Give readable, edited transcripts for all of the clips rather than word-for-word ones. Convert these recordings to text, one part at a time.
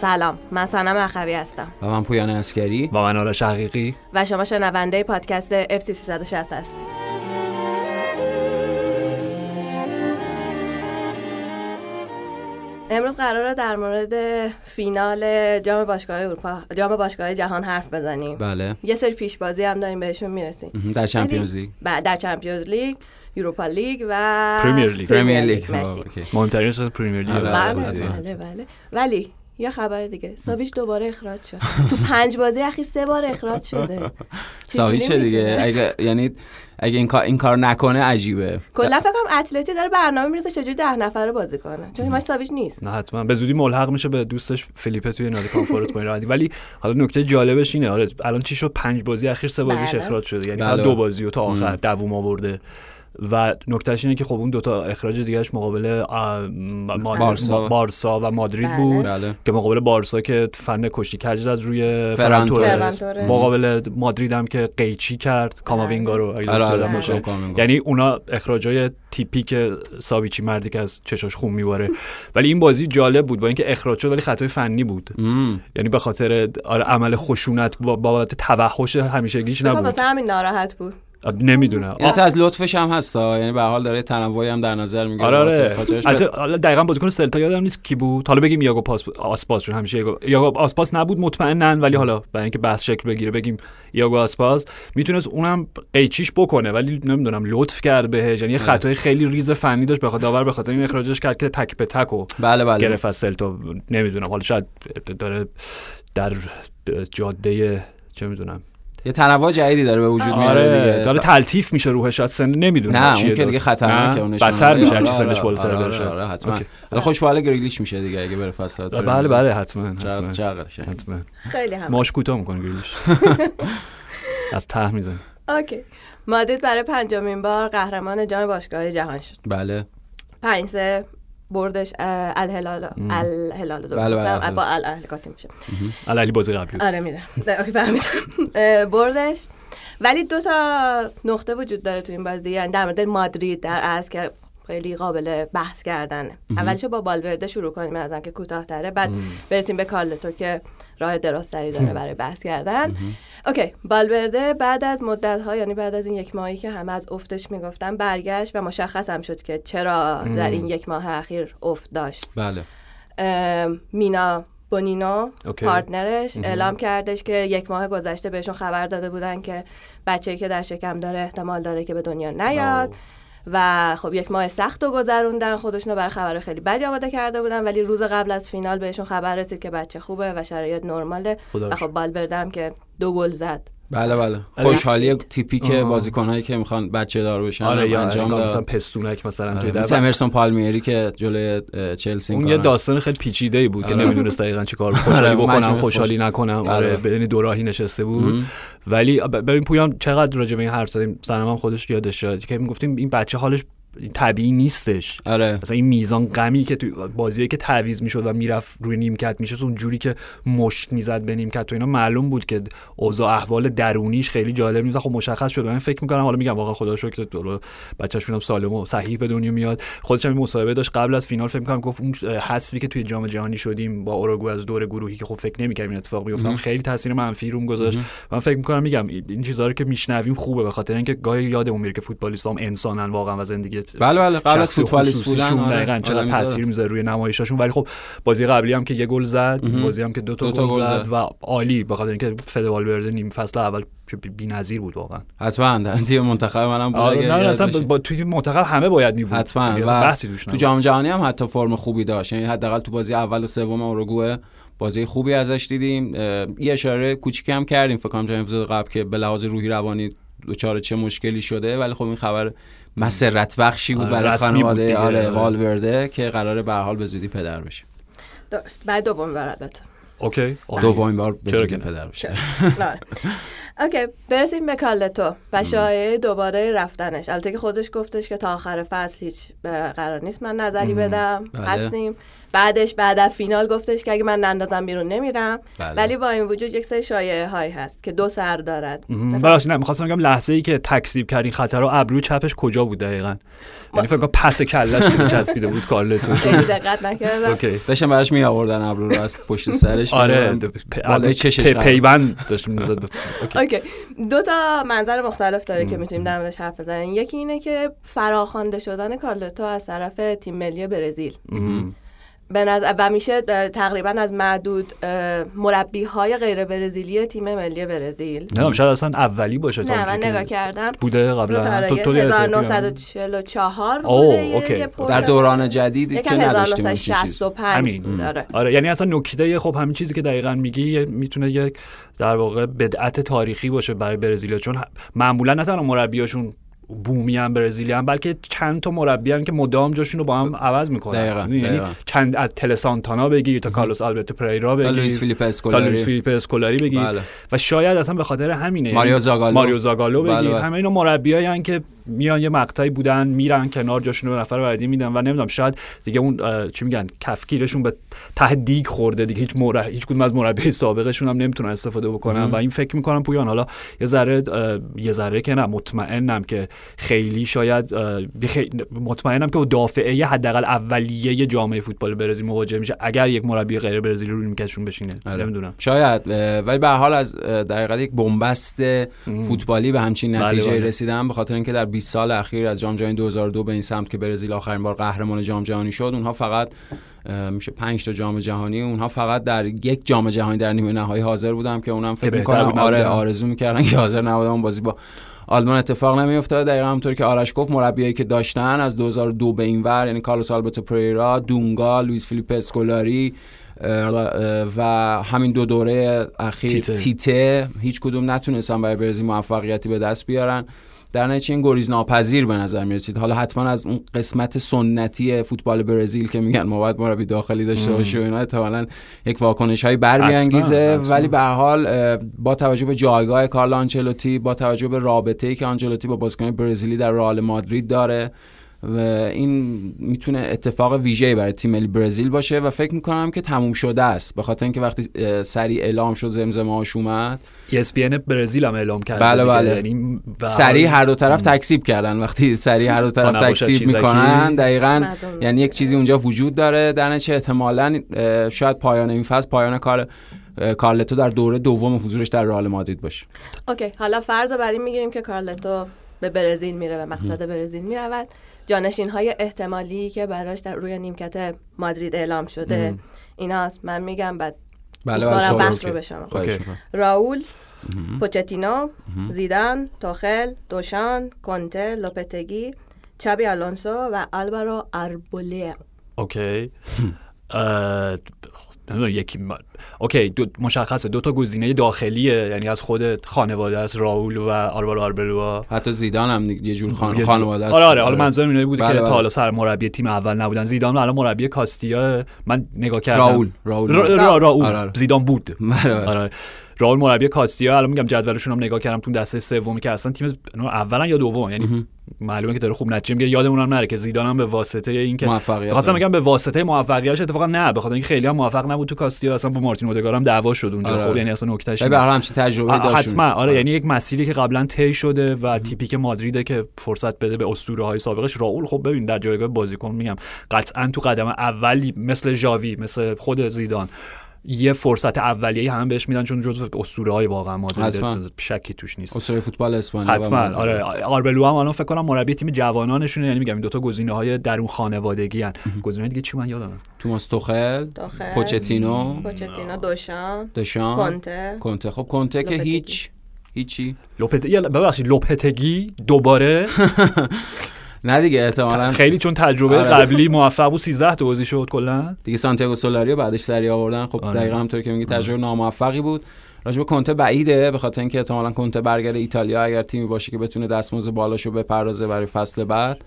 سلام، من سنم اخوی هستم. و من پویان عسکری. و من آرش حقیقی. و شما شنونده پادکست FC360 هستید. امروز قراره در مورد فینال جام باشگاه‌های جهان حرف بزنیم. بله. یه سری پیش‌بازی هم داریم بهشون میرسیم. در چمپیونز لیگ. در چمپیونز لیگ، اروپا لیگ و پرمیر لیگ. مرسی. مهمترین شد پرمیر لیگ. بله. ولی یه خبر دیگه، ساویچ دوباره اخراج شد. تو 5 بازی اخیر 3 بار اخراج شده ساویچ دیگه. اگه این کار نکنه عجیبه. کلا فکر کنم اتلتی داره برنامه می‌ریزه چجوری 10 نفره بازی کنه، چون همش ساویچ نیست. نه حتما به زودی ملحق میشه به دوستش فیلیپه توی نادی کانفرنس با این رادی. ولی حالا نکته جالبش اینه، آره الان چی شد 5 بازی اخیر 3 بازیش اخراج شده، یعنی فقط 2 بازی رو تا آخر دووم آورده. و نکتهش اینه که خب اون 2 تا اخراج دیگهش مقابل بارسا و مادرید بود. بله. که مقابل بارسا که فن کشتی کج زد روی فرانتورس، مقابل مادرید هم که قیچی کرد کاماوینگا رو. یعنی اونا اخراجای تیپیک ساویچی، مردی که از چشاش خون میباره. ولی این بازی جالب بود با اینکه اخراج شد، ولی خطای فنی بود. یعنی به خاطر عمل خشونت بابت توحش همیشگیش نبود، واسه همین ناراحت بود. نمیدونم البته از لطفش هم هستا، یعنی به هر حال داره تنوعی هم در نظر میگیره. آره. دقیقاً بازیکن سلتا یادم نیست کی بود، حالا بگیم یاگو آسپاس رو. همیشه یاگو آسپاس نبود مطمئنا، ولی حالا برای اینکه بحث شکل بگیره بگیم یاگو آسپاس میتونست اونم قیچیش بکنه، ولی نمیدونم لطف کرد بهش. یعنی خطای خیلی ریز فنی داشت، بخاطر داور به خاطر این اخراجش کرد که تک به تکو گرفت از سلتا. نمیدونم حالا شاید داره در جاده چه میدونم یه تنوع جدیدی داره به وجود میاره دیگه. داره تلطیف میشه روحش، اصلا نمیدونه چیه. نه اون دیگه خطرناکه، اون بدتر میشه چون سنش بالاتر بره. آره حتما. حالا خوشباله گریلیش میشه دیگه اگه بره فصل. بله حتما. خیلی هم ماش کوتاه میکنه گریلیش. از ته میزنه. اوکی. مادرید برای 5مین بار قهرمان جام باشگاه‌های جهان شد. بله. 5-3 بردش الهلال دو با الاهلی قاطی میشه. الاهلی بازی قبلی. آره میدونم. فهمیدم بردش. ولی 2 تا نقطه وجود داره تو این بازی، یعنی در مورد مادرید در اصل که خیلی قابل بحث کردنه. اولش با بالورده شروع کنیم مثلا که کوتاه‌تره، بعد برسیم به کارلتو که راه دراستری داره برای بحث کردن. اوکی، بالورده بعد از مدت‌ها، یعنی بعد از این 1 ماهی که همه از افتش میگفتن، برگشت و مشخص هم شد که چرا در این 1 ماه اخیر افت داشت. بله. مینا بونینو پارتنرش اعلام کردش که 1 ماه گذشته بهشون خبر داده بودن که بچه‌ای که در شکم داره احتمال داره که به دنیا نیاد. و خب 1 ماه سخت رو گذروندن، خودشونو برای خبر خیلی بدی آماده کرده بودن، ولی روز قبل از فینال بهشون خبر رسید که بچه خوبه و شرایط نرماله. و خب بالورده هم که 2 گل زد. بله. خوشحالی تیپیک بازیکنایی که میخوان بچه دار بشن. آره انجام داد. مثلا پستونک مثلا توی دست امرسون پالمیری که جلوی چلسی اون یه داستان خیلی پیچیده‌ای بود که نمیدونست دقیقاً چیکار خوشحالی بکنم خوشحالی نکنم. آره ببین دوراهی نشسته بود. ولی ببین پویان چقدر راجع به این حرف زدیم، سنمم خودش یادش شد که میگفتیم این بچه حالش طبیعی نیستش. آره. مثلا این میزان غمی که تو بازیه که تعویض میشد و میرفت روی نیمکت میشد، اون جوری که مشت میزد به نیمکت و اینا، معلوم بود که اوضاع احوال درونیش خیلی جالب نیست. خب مشخص شد. من فکر میکنم، حالا میگم واقعا خدا شکر که بچه‌شون هم سالم و صحیح به دنیا میاد. خودش هم مصاحبه داشت قبل از فینال، فکر میکنم گفت اون حذفی که توی جام جهانی شدیم با اوروگوئه از دور گروهی که خب فکر نمیکردیم اتفاق میافتاد، خیلی تاثیر منفی روم گذاشت. من فکر میکنم میگم این چیزا رو که میشنویم خوبه، به خاطر اینکه گاهی یادمون میره که فوتبالیستام انسانن واقعا و زندگی. بله قبل از فوتبالیست بودن دقیقاً چقدر تاثیر میذاره روی نمایشاشون. ولی خب بازی قبلی هم که 1 گل زد، بازی هم که 2 تا گل زد و عالی، بخاطر اینکه فدوالورده نیم فصل اول بی‌نظیر بود واقعا. حتما در تیم منتخب منم بود. نه اصلا توی منتخب همه باید می بود حتما. بحثی توش نبود. تو جام جهانی هم حتی فرم خوبی داشت، یعنی حداقل تو بازی اول و سوم اوروگوئه بازی خوبی ازش دیدیم. یه اشاره کوچیکی هم کردیم فکر کنم جام اپیزود قبل که به لحاظ روحی روانی دوچاره چه مشکلی شده، ولی خب این خبر مسرت بخشی بود برای خانواده والورده که قراره به هر حال به زودی پدر بشه. درست. بعد دومین بار البته. اوکی. دومین بار به زودی پدر بشه. آره. اوکی، برسیم به کارلتو و شایعه دوباره رفتنش. البته که خودش گفتش که تا آخر فصل هیچ قرار نیست من نظری بدم. هستیم. بعدش بعد از فینال گفتش که اگه من نندازم بیرون نمیرم. بله. ولی با این وجود یک سری شایعه های هست که دو سر دارد. ببخشید می‌خواستم بگم لحظه ای که تکذیب کردین خطر رو ابرو چپش کجا بود دقیقاً؟ یعنی فکر کنم پس کله‌اش که چسبیده بود کارلتون. دقت نکردم. اوکی. داشتم براش می‌آوردن ابرو رو از پشت سرش. آره. بالای چشش پیوند داشتم می‌زد. اوکی. دو تا منظر مختلف داره که می‌تونیم در موردش حرف بزنیم. یکی اینه که فراخوانده شدن کارلتو از طرف تیم ملی برزیل. و میشه تقریبا از معدود مربی‌های غیر برزیلی تیم ملی برزیل نه شاید اصلا اولی باشه نه من نگاه کردم بوده قبلا تو 1944 بوده در دوران جدید که نداشتیم 1965 آره یعنی اصلا نکته خب همین چیزی که دقیقاً میگی میتونه یک در واقع بدعت تاریخی باشه برای برزیلیا چون معمولا نه تنها مربیاشون بومیان برزیلیان بلکه چند تا مربیان که مدام جاشون رو با هم عوض میکنن یعنی چند از تلسانتانا بگی تا کارلوس آلبرتو پریرا بگی تا لوئیس فیلیپ اسکولاری بگی بله. و شاید اصلا به خاطر همینه ماریو زاگالو بگی بله. همه اینا مربیایان که میان یه مقطعی بودن میرن کنار جاشون رو به نفر بعدی میدن و نمیدونم شاید دیگه اون چی میگن کفگیرشون به ته دیگ خورده دیگه هیچ کدوم از مربی سابقشون هم نمیتونن استفاده بکنن و این فکر میکنم پویان حالا یه ذره که نه مطمئنم که خیلی شاید مطمئنم که دافعه حداقل اولیه جامعه فوتبال برزیل مواجه میشه اگر یک مربی غیر برزیلی رو میکشون بشینه نمیدونم شاید ولی به هر حال از در حقیقت یک بنبست فوتبالی به همچین نتیجه رسیدن به خاطر اینکه در 20 سال اخیر از جام جهانی 2002 به این سمت که برزیل آخرین بار قهرمان جام جهانی شد اونها فقط میشه 5 تا جام جهانی اونها فقط در یک جام جهانی در نیمه نهایی حاضر بودن که اونم فکر می‌کنم آرزو می‌کردن که حاضر نبودن بازی با آلمان اتفاق نمیافتاد دقیقاً همونطور که آرش گفت مربیایی که داشتن از 2002 به اینور یعنی کارلوس آلبرتو پریرا، دونگا، لوئیس فیلیپ اسکولاری و همین دو دوره اخیر تیته هیچ کدوم نتونستن برای برزیل موفقیتی به دست بیارن در نتیجه این گریز ناپذیر به نظر می رسید حالا حتما از اون قسمت سنتی فوتبال برزیل که میگن ما باید مربی داخلی داشته باشیم اینا احتمالاً یک واکنش های برمیانگیزه ولی به هر حال با توجه به جایگاه کارلو آنچلوتی با توجه به رابطه‌ای که آنچلوتی با بازیکنان برزیلی در رئال مادرید داره و این میتونه اتفاق ویژه‌ای برای تیم ملی برزیل باشه و فکر میکنم که تموم شده است به خاطر اینکه وقتی سریع اعلام شد زمزمه‌هاش اومد ESPN برزیل هم اعلام کرد بله. یعنی سریع هر دو طرف تکذیب کردن وقتی سریع هر دو طرف تکذیب میکنن دقیقاً یعنی یک چیزی اونجا وجود داره در نتیجه احتمالاً شاید پایان این فصل پایان کار کارلتو در دوره دوم حضورش در رئال مادرید باشه اوکی حالا فرض بر این میگیریم که کارلتو به برزیل میره و مقصد برزیل میرود جانشین‌های احتمالی که براش در روی نیمکت مادرید اعلام شده ایناست من میگم بعد بله بحث رو به شما راول پوچتینو زیدان توخل دوشان کنته لوپتگی چابی آلونسو و آلوارو آربولیا اوکی مشخصه دو تا گزینه داخلیه یعنی از خود خانواده است راول و آلوارو آربلوا حتی زیدان هم یه جور خانواده است آره حالا منظورم اینه بوده که تا حالا سرمربی تیم اول نبودن زیدان الان مربی کاستیا من نگاه کردم راول زیدان بود آره راول مربی کاستیا الان میگم جدولشون هم نگاه کردم تو دسته سومی که اصلا تیم اولا یا دوم یعنی معلومه که داره خوب نتیجه میگیره یادمون هم نره که زیدان هم به واسطه اینکه خواستم بگم به واسطه موفقیتش اتفاقا نه بخاطر اینکه خیلی هم موفق نبود تو کاستیا اصلا با مارتین اودگار هم دعوا شد اونجا خب یعنی اصلا نکتهش به هر همچین تجربه داشت حتما آره یعنی یک مسیری که قبلا طی شده و تیپیک مادریده که فرصت بده به اسطوره‌های سابقش راول خب ببین در جایگاه بازیکن میگم قطعا تو قدم اولی مثل ژاوی مثل خود زیدان یه فرصت اولیه هم بهش میدن چون جزو اسطوره‌های واقعا مازاد شکی توش نیست اسطوره فوتبال اسپانیا حتما آره آربلو هم الان فکر کنم مربی تیم جوانانشونه یعنی میگم این دو تا گزینه‌های درون خانوادگی ان گزینه‌های دیگه چی من یادم توماس توخل پوچتینو دوشان کنته خب کنته که هیچی لوپتگی دوباره نه دیگه احتمالاً خیلی چون تجربه قبلی موفق بود 13 تا بازی شد کلا دیگه سانتیاگو سولاری بعدش سری آوردن خب دقیقاً همونطوری که میگی تجربه ناموفقی بود راجب کنته بعیده به خاطر اینکه احتمالاً کنته برگرده ایتالیا اگر تیمی باشه که بتونه دستمزد بالاشو بپردازه برای فصل بعد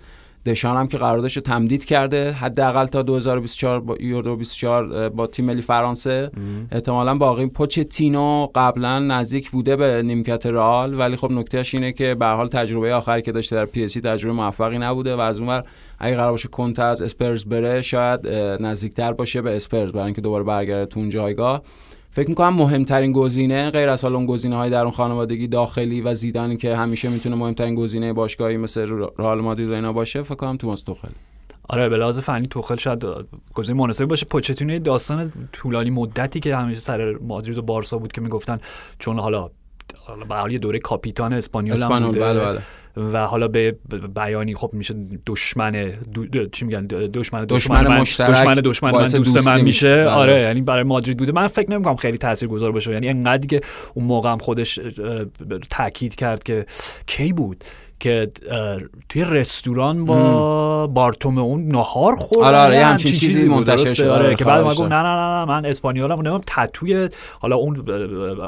دشان هم که قراردادش رو تمدید کرده حداقل تا 2024 با یورو 24 با تیم ملی فرانسه. احتمالاً باقی پوچتینو قبلا نزدیک بوده به نیمکت رئال، ولی خب نکتهش اینه که به هر حال تجربه آخری که داشته در پی اس جی تجربه موفقی نبوده و از اونور اگه قرار باشه کنته از اسپرز بره شاید نزدیکتر باشه به اسپرز برای اینکه دوباره برگرده تو اون جایگاه. فکر می‌کنم مهمترین گزینه غیر از حالا اون گزینه‌های در اون خانوادگی داخلی و زیدان که همیشه میتونه مهمترین گزینه باشگاهی مثل رئال مادرید و اینا باشه، فکر کنم توماس توخل. آره به لحاظ فنی توخل شاید گزینه مناسبی باشه. پوچتینو داستان طولانی مدتی که همیشه سر مادرید و بارسا بود که میگفتن چون حالا به حال دوره کاپیتان اسپانیول هم بوده و حالا به بیانی خب میشه دشمن من دوست من میشه. آره یعنی برای مادرید بوده. من فکر نمیکنم خیلی تاثیرگذار باشه، یعنی انقدر که اون موقع هم خودش تاکید کرد که کی بود که توی رستوران با بارتومئو ناهار خورد. آره یه همچین چیزی منتشر شده. آره که بعد من گفتم نه من اسپانیولم، نمیدونم تتوی حالا اون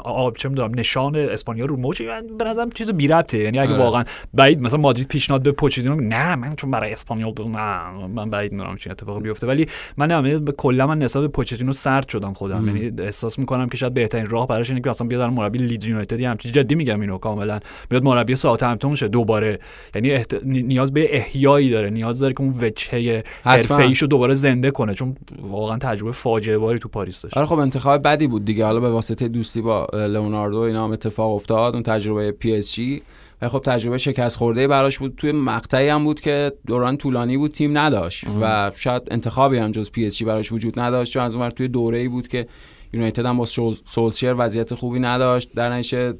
آب چه میدونم نشان اسپانیا رو موچ به نظرم چیز بی ربطه. یعنی اگه واقعا بعید مثلا مادرید پیشنهاد به پوچتینو نه من چون برای اسپانیول نه من بعید میدونم چه اتفاقی بیفته، ولی من نمیدونم کلا من حساب پوچتینو سرد شدم خودم، یعنی احساس میکنم که شاید بهترین راه براش اینه که اصلا بیاد مربی لید یونایتد، همچین جدی میگم اینو کاملا، بیاد مربی ساوثهمپتون شه دوباره. یعنی نیاز به احیایی داره، نیاز داره که اون وجهه حرفه‌ایشو دوباره زنده کنه، چون واقعا تجربه فاجعه باری تو پاریس داشت. آره خب انتخاب بدی بود دیگه، حالا به واسطه دوستی با لئوناردو اینا هم اتفاق افتاد اون تجربه پی اس جی و خب تجربه شکست خورده براش بود. توی مقطعی هم بود که دوران طولانی بود تیم نداشت و شاید انتخابی هم جز پی اس جی براش وجود نداشت، چون از اون ور توی دوره‌ای بود که یونایتد هم با سولشر وضعیت خوبی نداشت، در نتیجه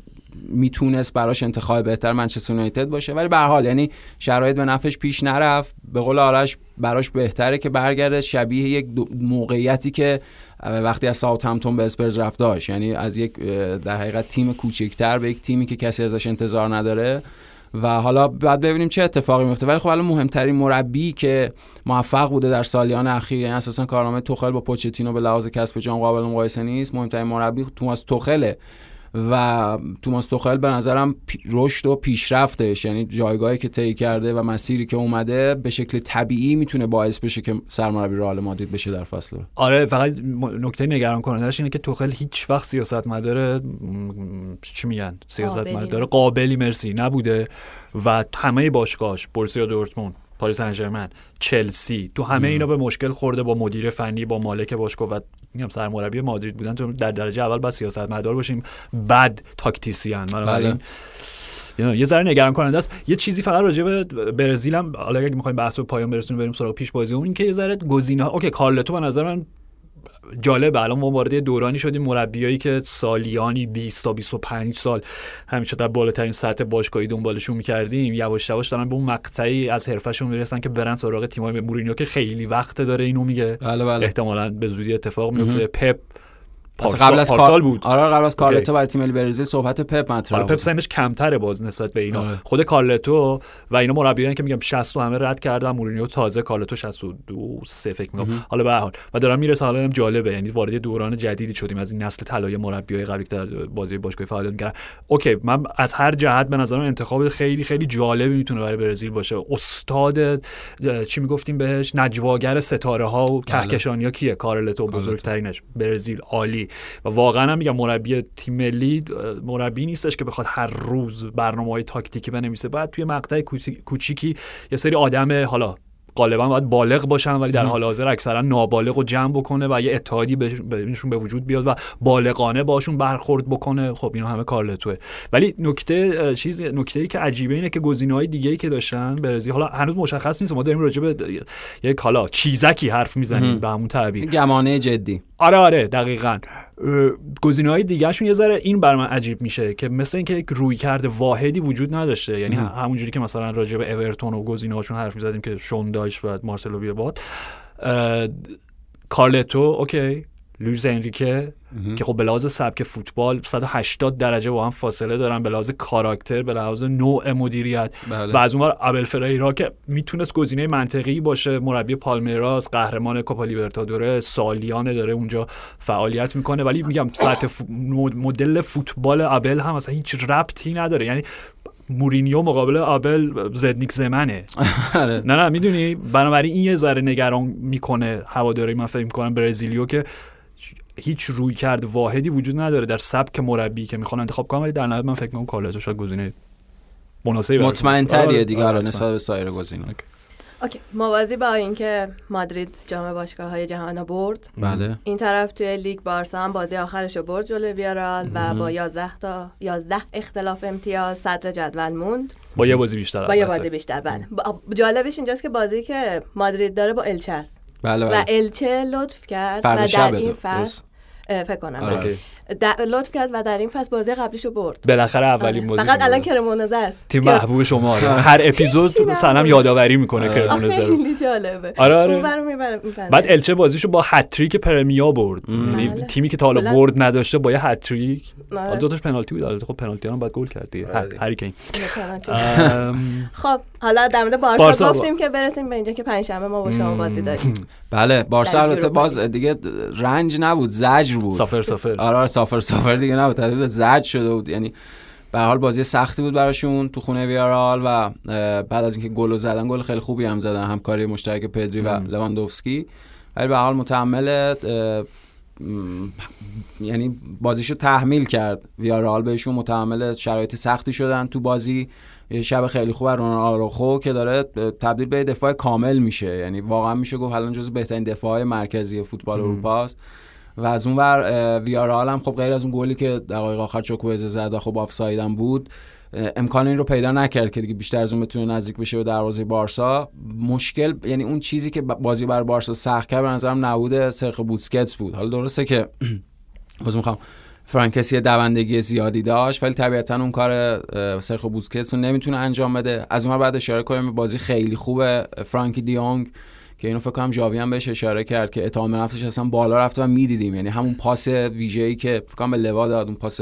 میتونست براش انتخاب بهتر منچستر یونایتد باشه، ولی به هر حال یعنی شرایط به نفعش پیش نرفت. به قول آرش براش بهتره که برگرده شبیه یک موقعیتی که وقتی از ساوثهمپتون به اسپرز رفت داشت، یعنی از یک در حقیقت تیم کوچکتر به یک تیمی که کسی ازش انتظار نداره و حالا بعد ببینیم چه اتفاقی میفته. ولی خب الان مهمترین مربی که موفق بوده در سالیان اخیر، یعنی اساسا کارنامه توخل با پوچتینو به لحاظ کسب جام قابل مقایسه نیست، مهمترین مربی توماس توخله و توماس توخل به نظرم رشد و پیشرفتش، یعنی جایگاهی که طی کرده و مسیری که اومده به شکل طبیعی میتونه باعث بشه که سرمربی رئال مادرید بشه در فصل. آره فقط نکته نگران کنندهش اینه که توخل هیچ وقت سیاستمدار سیاستمدار قابلی مرسی نبوده و همه باشگاهاش بورسیا دورتموند، پاریس سن ژرمن، چلسی تو همه اینا به مشکل خورده با مدیر فنی، با مالک باشگاه و میگم سرمربی مادرید بودن تو در درجه اول با سیاستمدار باشیم بعد تاکتیسیان. بنابراین یه ذره نگران کننده است. یه چیزی فقط راجع به برزیل هم حالا اگه می‌خوایم بحث رو پایان برسونیم بریم سراغ پیش بازی، اون که یه ذره گزینه‌ها اوکی کارلتو به نظر من جالب. الان ما وارد دورانی شدیم مربیایی که سالیانی 20 تا 25 سال همیشه در بالاترین سطح باشگاهی دنبالشون می‌کردیم، یواش یواش دارن به اون مقطعی از حرفشون میرسن که برن سراغ تیمای مورینیو که خیلی وقت داره اینو میگه. بله. احتمالاً به زودی اتفاق میفته. پپ قبل از بود. آره قبل از کارلتو برای تیم ملی برزیل صحبت پپ مطرح. پپ سنش کمتره باز نسبت به اینا. خود کارلتو و اینا مربیان که میگم 60 همه رد کردن، مورینیو تازه کارلتو 62 سه فکر میگم. حالا به هر حال و دارم میرسه. حالا هم جالبه، یعنی وارد دوران جدیدی شدیم از این نسل طلایی مربیای قبلی که در بازی باشگاه فعالیت می‌کردن. اوکی من از هر جهت به نظرم انتخاب خیلی خیلی جالبی میتونه برای برزیل باشه. استاد چی میگفتیم بهش، نجواگر ستاره‌ها و کهکشانی‌ها کیه؟ کارلتو بزرگترینش. برزیل عالی و واقعا هم میگم مربی تیم ملی مربی نیستش که بخواد هر روز برنامه‌های تاکتیکی بنویسه، باید توی مقطع کوچیکی یه سری آدم حالا غالبا باید بالغ باشن ولی در حال حاضر اکثرا نابالغ رو جمع بکنه و یه اتحادی بینشون به وجود بیاد و بالغانه باشون برخورد بکنه. خب اینا همه کارلتوه. ولی نکته‌ای که عجیبه اینه که گزینه‌های دیگه‌ای که داشتن برزیل حالا هنوز مشخص نیست. ما داریم راجع به یک حالا چیزکی حرف میزنیم به همون تعبیر گمانه جدی. آره دقیقاً. گزینه‌های دیگه‌شون یه ذره این برام عجیب میشه که مثلا اینکه یک رویکرد واحدی وجود نداشته، یعنی همونجوری که مثلا راجع به اورتون و گزینه‌هاشون حرف می‌زدیم که شونداش و مارسلو بیربات، کارلتو، اوکی، لوئیس انریکه که خب به لحاظ سبک فوتبال 180 درجه با هم فاصله دارن، به لحاظ کاراکتر، به لحاظ نوع مدیریت. و از اونور ابل فریرا که میتونست گزینه منطقی باشه، مربی پالمیراس، قهرمان کوپا لیبرتادوره، سالیانه داره اونجا فعالیت میکنه، ولی میگم سطح مدل فوتبال ابل هم اصلا هیچ ربطی نداره. یعنی مورینیو مقابل آبل زدنیک زمنه. نه نه میدونی، بنابراین این یه ذره نگران میکنه هواداری. من فکر میکنم برزیلیو که هیچ روی کرد واحدی وجود نداره در سبک مربی که میخوان انتخاب کنن، ولی در نهایت من فکر میکنم کالاتو شاید گزینه مناسبی باشه، مطمئن‌تریه دیگه نسبت به سایر گزینه‌ها. اوکی، موازی با اینکه مادرید جام باشگاه‌های جهان برد، بله، این طرف توی لیگ بارسا هم بازی آخرش رو برد جلوی ویارال و با 11 اختلاف امتیاز صدر جدول موند، با یه بازی بیشتر. بله. جالبش اینجاست که بازی که مادرید داره با الچه است. بله بله. و الچه لطف کرد و در این فصل فکر کنم لطف کرد و در این فصل بازی قبلیشو برد. بالاخره اولین بازی. فقط الان کرمونزه است. تیم محبوب شما هر اپیزود سلام یادآوری میکنه کرمونزه رو. خیلی جالبه. آره. اون برو میبره. بعد الچه بازیشو با هتریک پرمیا برد. یعنی تیمی که تا حالا برد نداشته با یه هتریک. دو تاش پنالتی بود. خب پنالتی هم بعد گل کرد دیگه. هریکین. خب حالا در مورد بارسا گفتیم که برسیم به اینجا که پنجشنبه ما با شما بازی داریم. بله، بارسا البته باز دیگه رنج نبود، زجر بود. 0-0. آره سافر دیگه نبود، تبدیل زد شده بود. یعنی به هر حال بازی سختی بود براشون تو خونه ویارال و بعد از اینکه گل زدن، گل خیلی خوبی هم زدن، همکاری مشترک پدری و لواندوفسکی، ولی به هر حال متحمل یعنی بازیشو تحمیل کرد ویارال بهشون، متحمل شرایط سختی شدن تو بازی. شب خیلی خوب رونالدو آراخو که داره تبدیل به دفاع کامل میشه، یعنی واقعا میشه گفت الان جزو بهترین دفاع‌های مرکزی فوتبال اروپا است. و از اون ور ویارال هم خب غیر از اون گلی که دقایق آخر چوکوزه زد و خب آفساید هم بود، امکان این رو پیدا نکرد که دیگه بیشتر از اون بتونه نزدیک بشه به دروازه بارسا. مشکل یعنی اون چیزی که بازی بر بارسا سخت کرد به نظرم نبود سرخ بوسکتس بود. حالا درسته که باز میخوام فرانکسی دوندگی زیادی داشت، ولی طبیعتا اون کار سرخ بوسکتس رو نمیتونه انجام بده. از اون بعد اشاره کنیم بازی خیلی خوبه فرانکی دیونگ که اینو فکر کنم جاوی هم بهش اشاره کرد که اتهام نفسش اصلا بالا رفت و میدیدیم، یعنی همون پاس ویژه‌ای که فکر کنم به لوا داد، اون پاس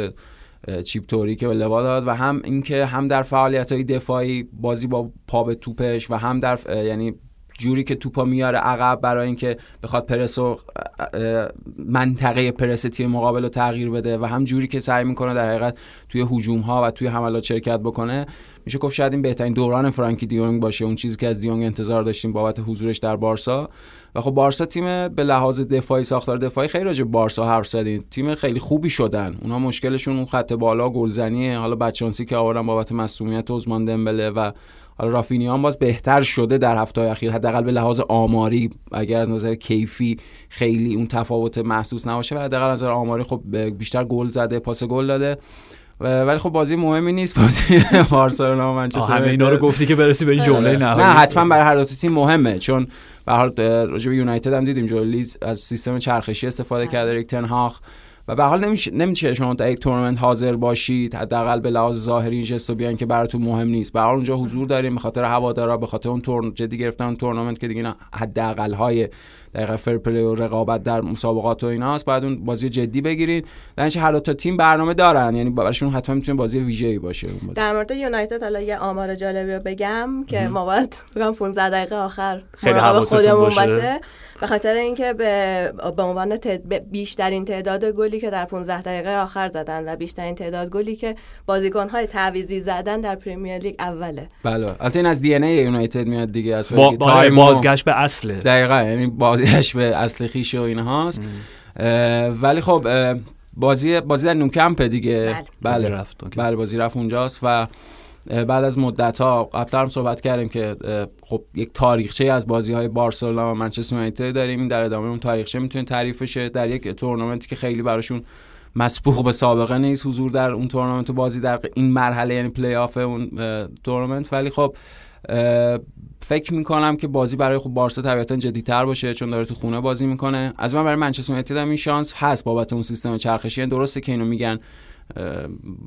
چیپ توری که به لوا داد، و هم اینکه هم در فعالیت‌های دفاعی بازی با پا به توپش و هم در یعنی جوری که توپا میاره عقب برای اینکه بخواد پرس و منطقه پرس تیم مقابل رو تغییر بده، و هم جوری که سعی میکنه در حقیقت توی هجوم‌ها و توی حملات شرکت بکنه. میشه گفت شاید این بهترین دوران فرانکی دیونگ باشه، اون چیزی که از دیونگ انتظار داشتیم بابت حضورش در بارسا. و خب بارسا تیم به لحاظ دفاعی، ساختار دفاعی، خیلی راجع بارسا حرف زدیم، تیم خیلی خوبی شدن. اونها مشکلشون اون خط بالا، گلزنیه، حالا بچانسی که آوردن بابت مسئولیت عثمان دمبله و حالا رافینیان باز بهتر شده در هفته‌های اخیر، حداقل به لحاظ آماری. اگر از نظر کیفی خیلی اون تفاوت محسوس نباشه، حداقل از نظر آماری خب بیشتر گل زده، پاس گل داده. ولی خب بازی مهمی نیست بازی بارسلونا و منچستر. همه اینا رو گفتی که برسی به این جمله نهایی. نه حتما برای هر دو تیم مهمه، چون به هر حال راجع به یونایتد هم دیدیم جلوی لیدز از سیستم چرخشی استفاده کرده اریک تن هاگ، و به هر حال نمیشه شما در یک تورنمنت حاضر باشید، حداقل به لحاظ ظاهری جستو بیان که براتون مهم نیست. به هر حال اونجا حضور داریم به خاطر هوادارا، به خاطر اون جدی گرفتن تورنمنت که دیگه حداقل های دقیقه فر پلی و رقابت در مسابقات و ایناست، بعد اون بازی جدی بگیرید. درنچه هر دو تیم برنامه دارن، یعنی براشون حتما میتونه بازی ویژه‌ای باشه. در مورد یونایتد حالا یه آمار جالبی رو بگم که ما باید بگم 15 دقیقه آخر خیلی خودمون باشه، به خاطر اینکه به عنوان بیشترین تعداد گلی که در 15 دقیقه آخر زدن و بیشترین تعداد گلی که بازیکن‌های تعویضی زدن در پرمیر لیگ اوله. بله البته این از دی ان ای یونایتد میاد دیگه، از تایم بازگشت به اصله دقیقاً، یعنی بازیش به اصل خیشه و اینهاست. ولی خب بازی در نوکمپ دیگه، بله بازی رفت اونجاست و بعد از مدت‌ها قبلا هم صحبت کردیم که خب یک تاریخچه از بازی‌های بارسلونا و منچستر یونایتد داریم. این در ادامه اون تاریخچه میتونه تعریف بشه در یک تورنمنتی که خیلی براشون مسبوق به سابقه نیست حضور در اون تورنمنت و بازی در این مرحله، یعنی پلی‌آف اون تورنمنت. ولی خب فکر میکنم که بازی برای خب بارسا طبیعتاً جدی‌تر باشه چون داره تو خونه بازی میکنه. از من برای منچستر یونایتد هم این شانس هست بابت اون سیستم چرخشی، یعنی درسته که اینو میگن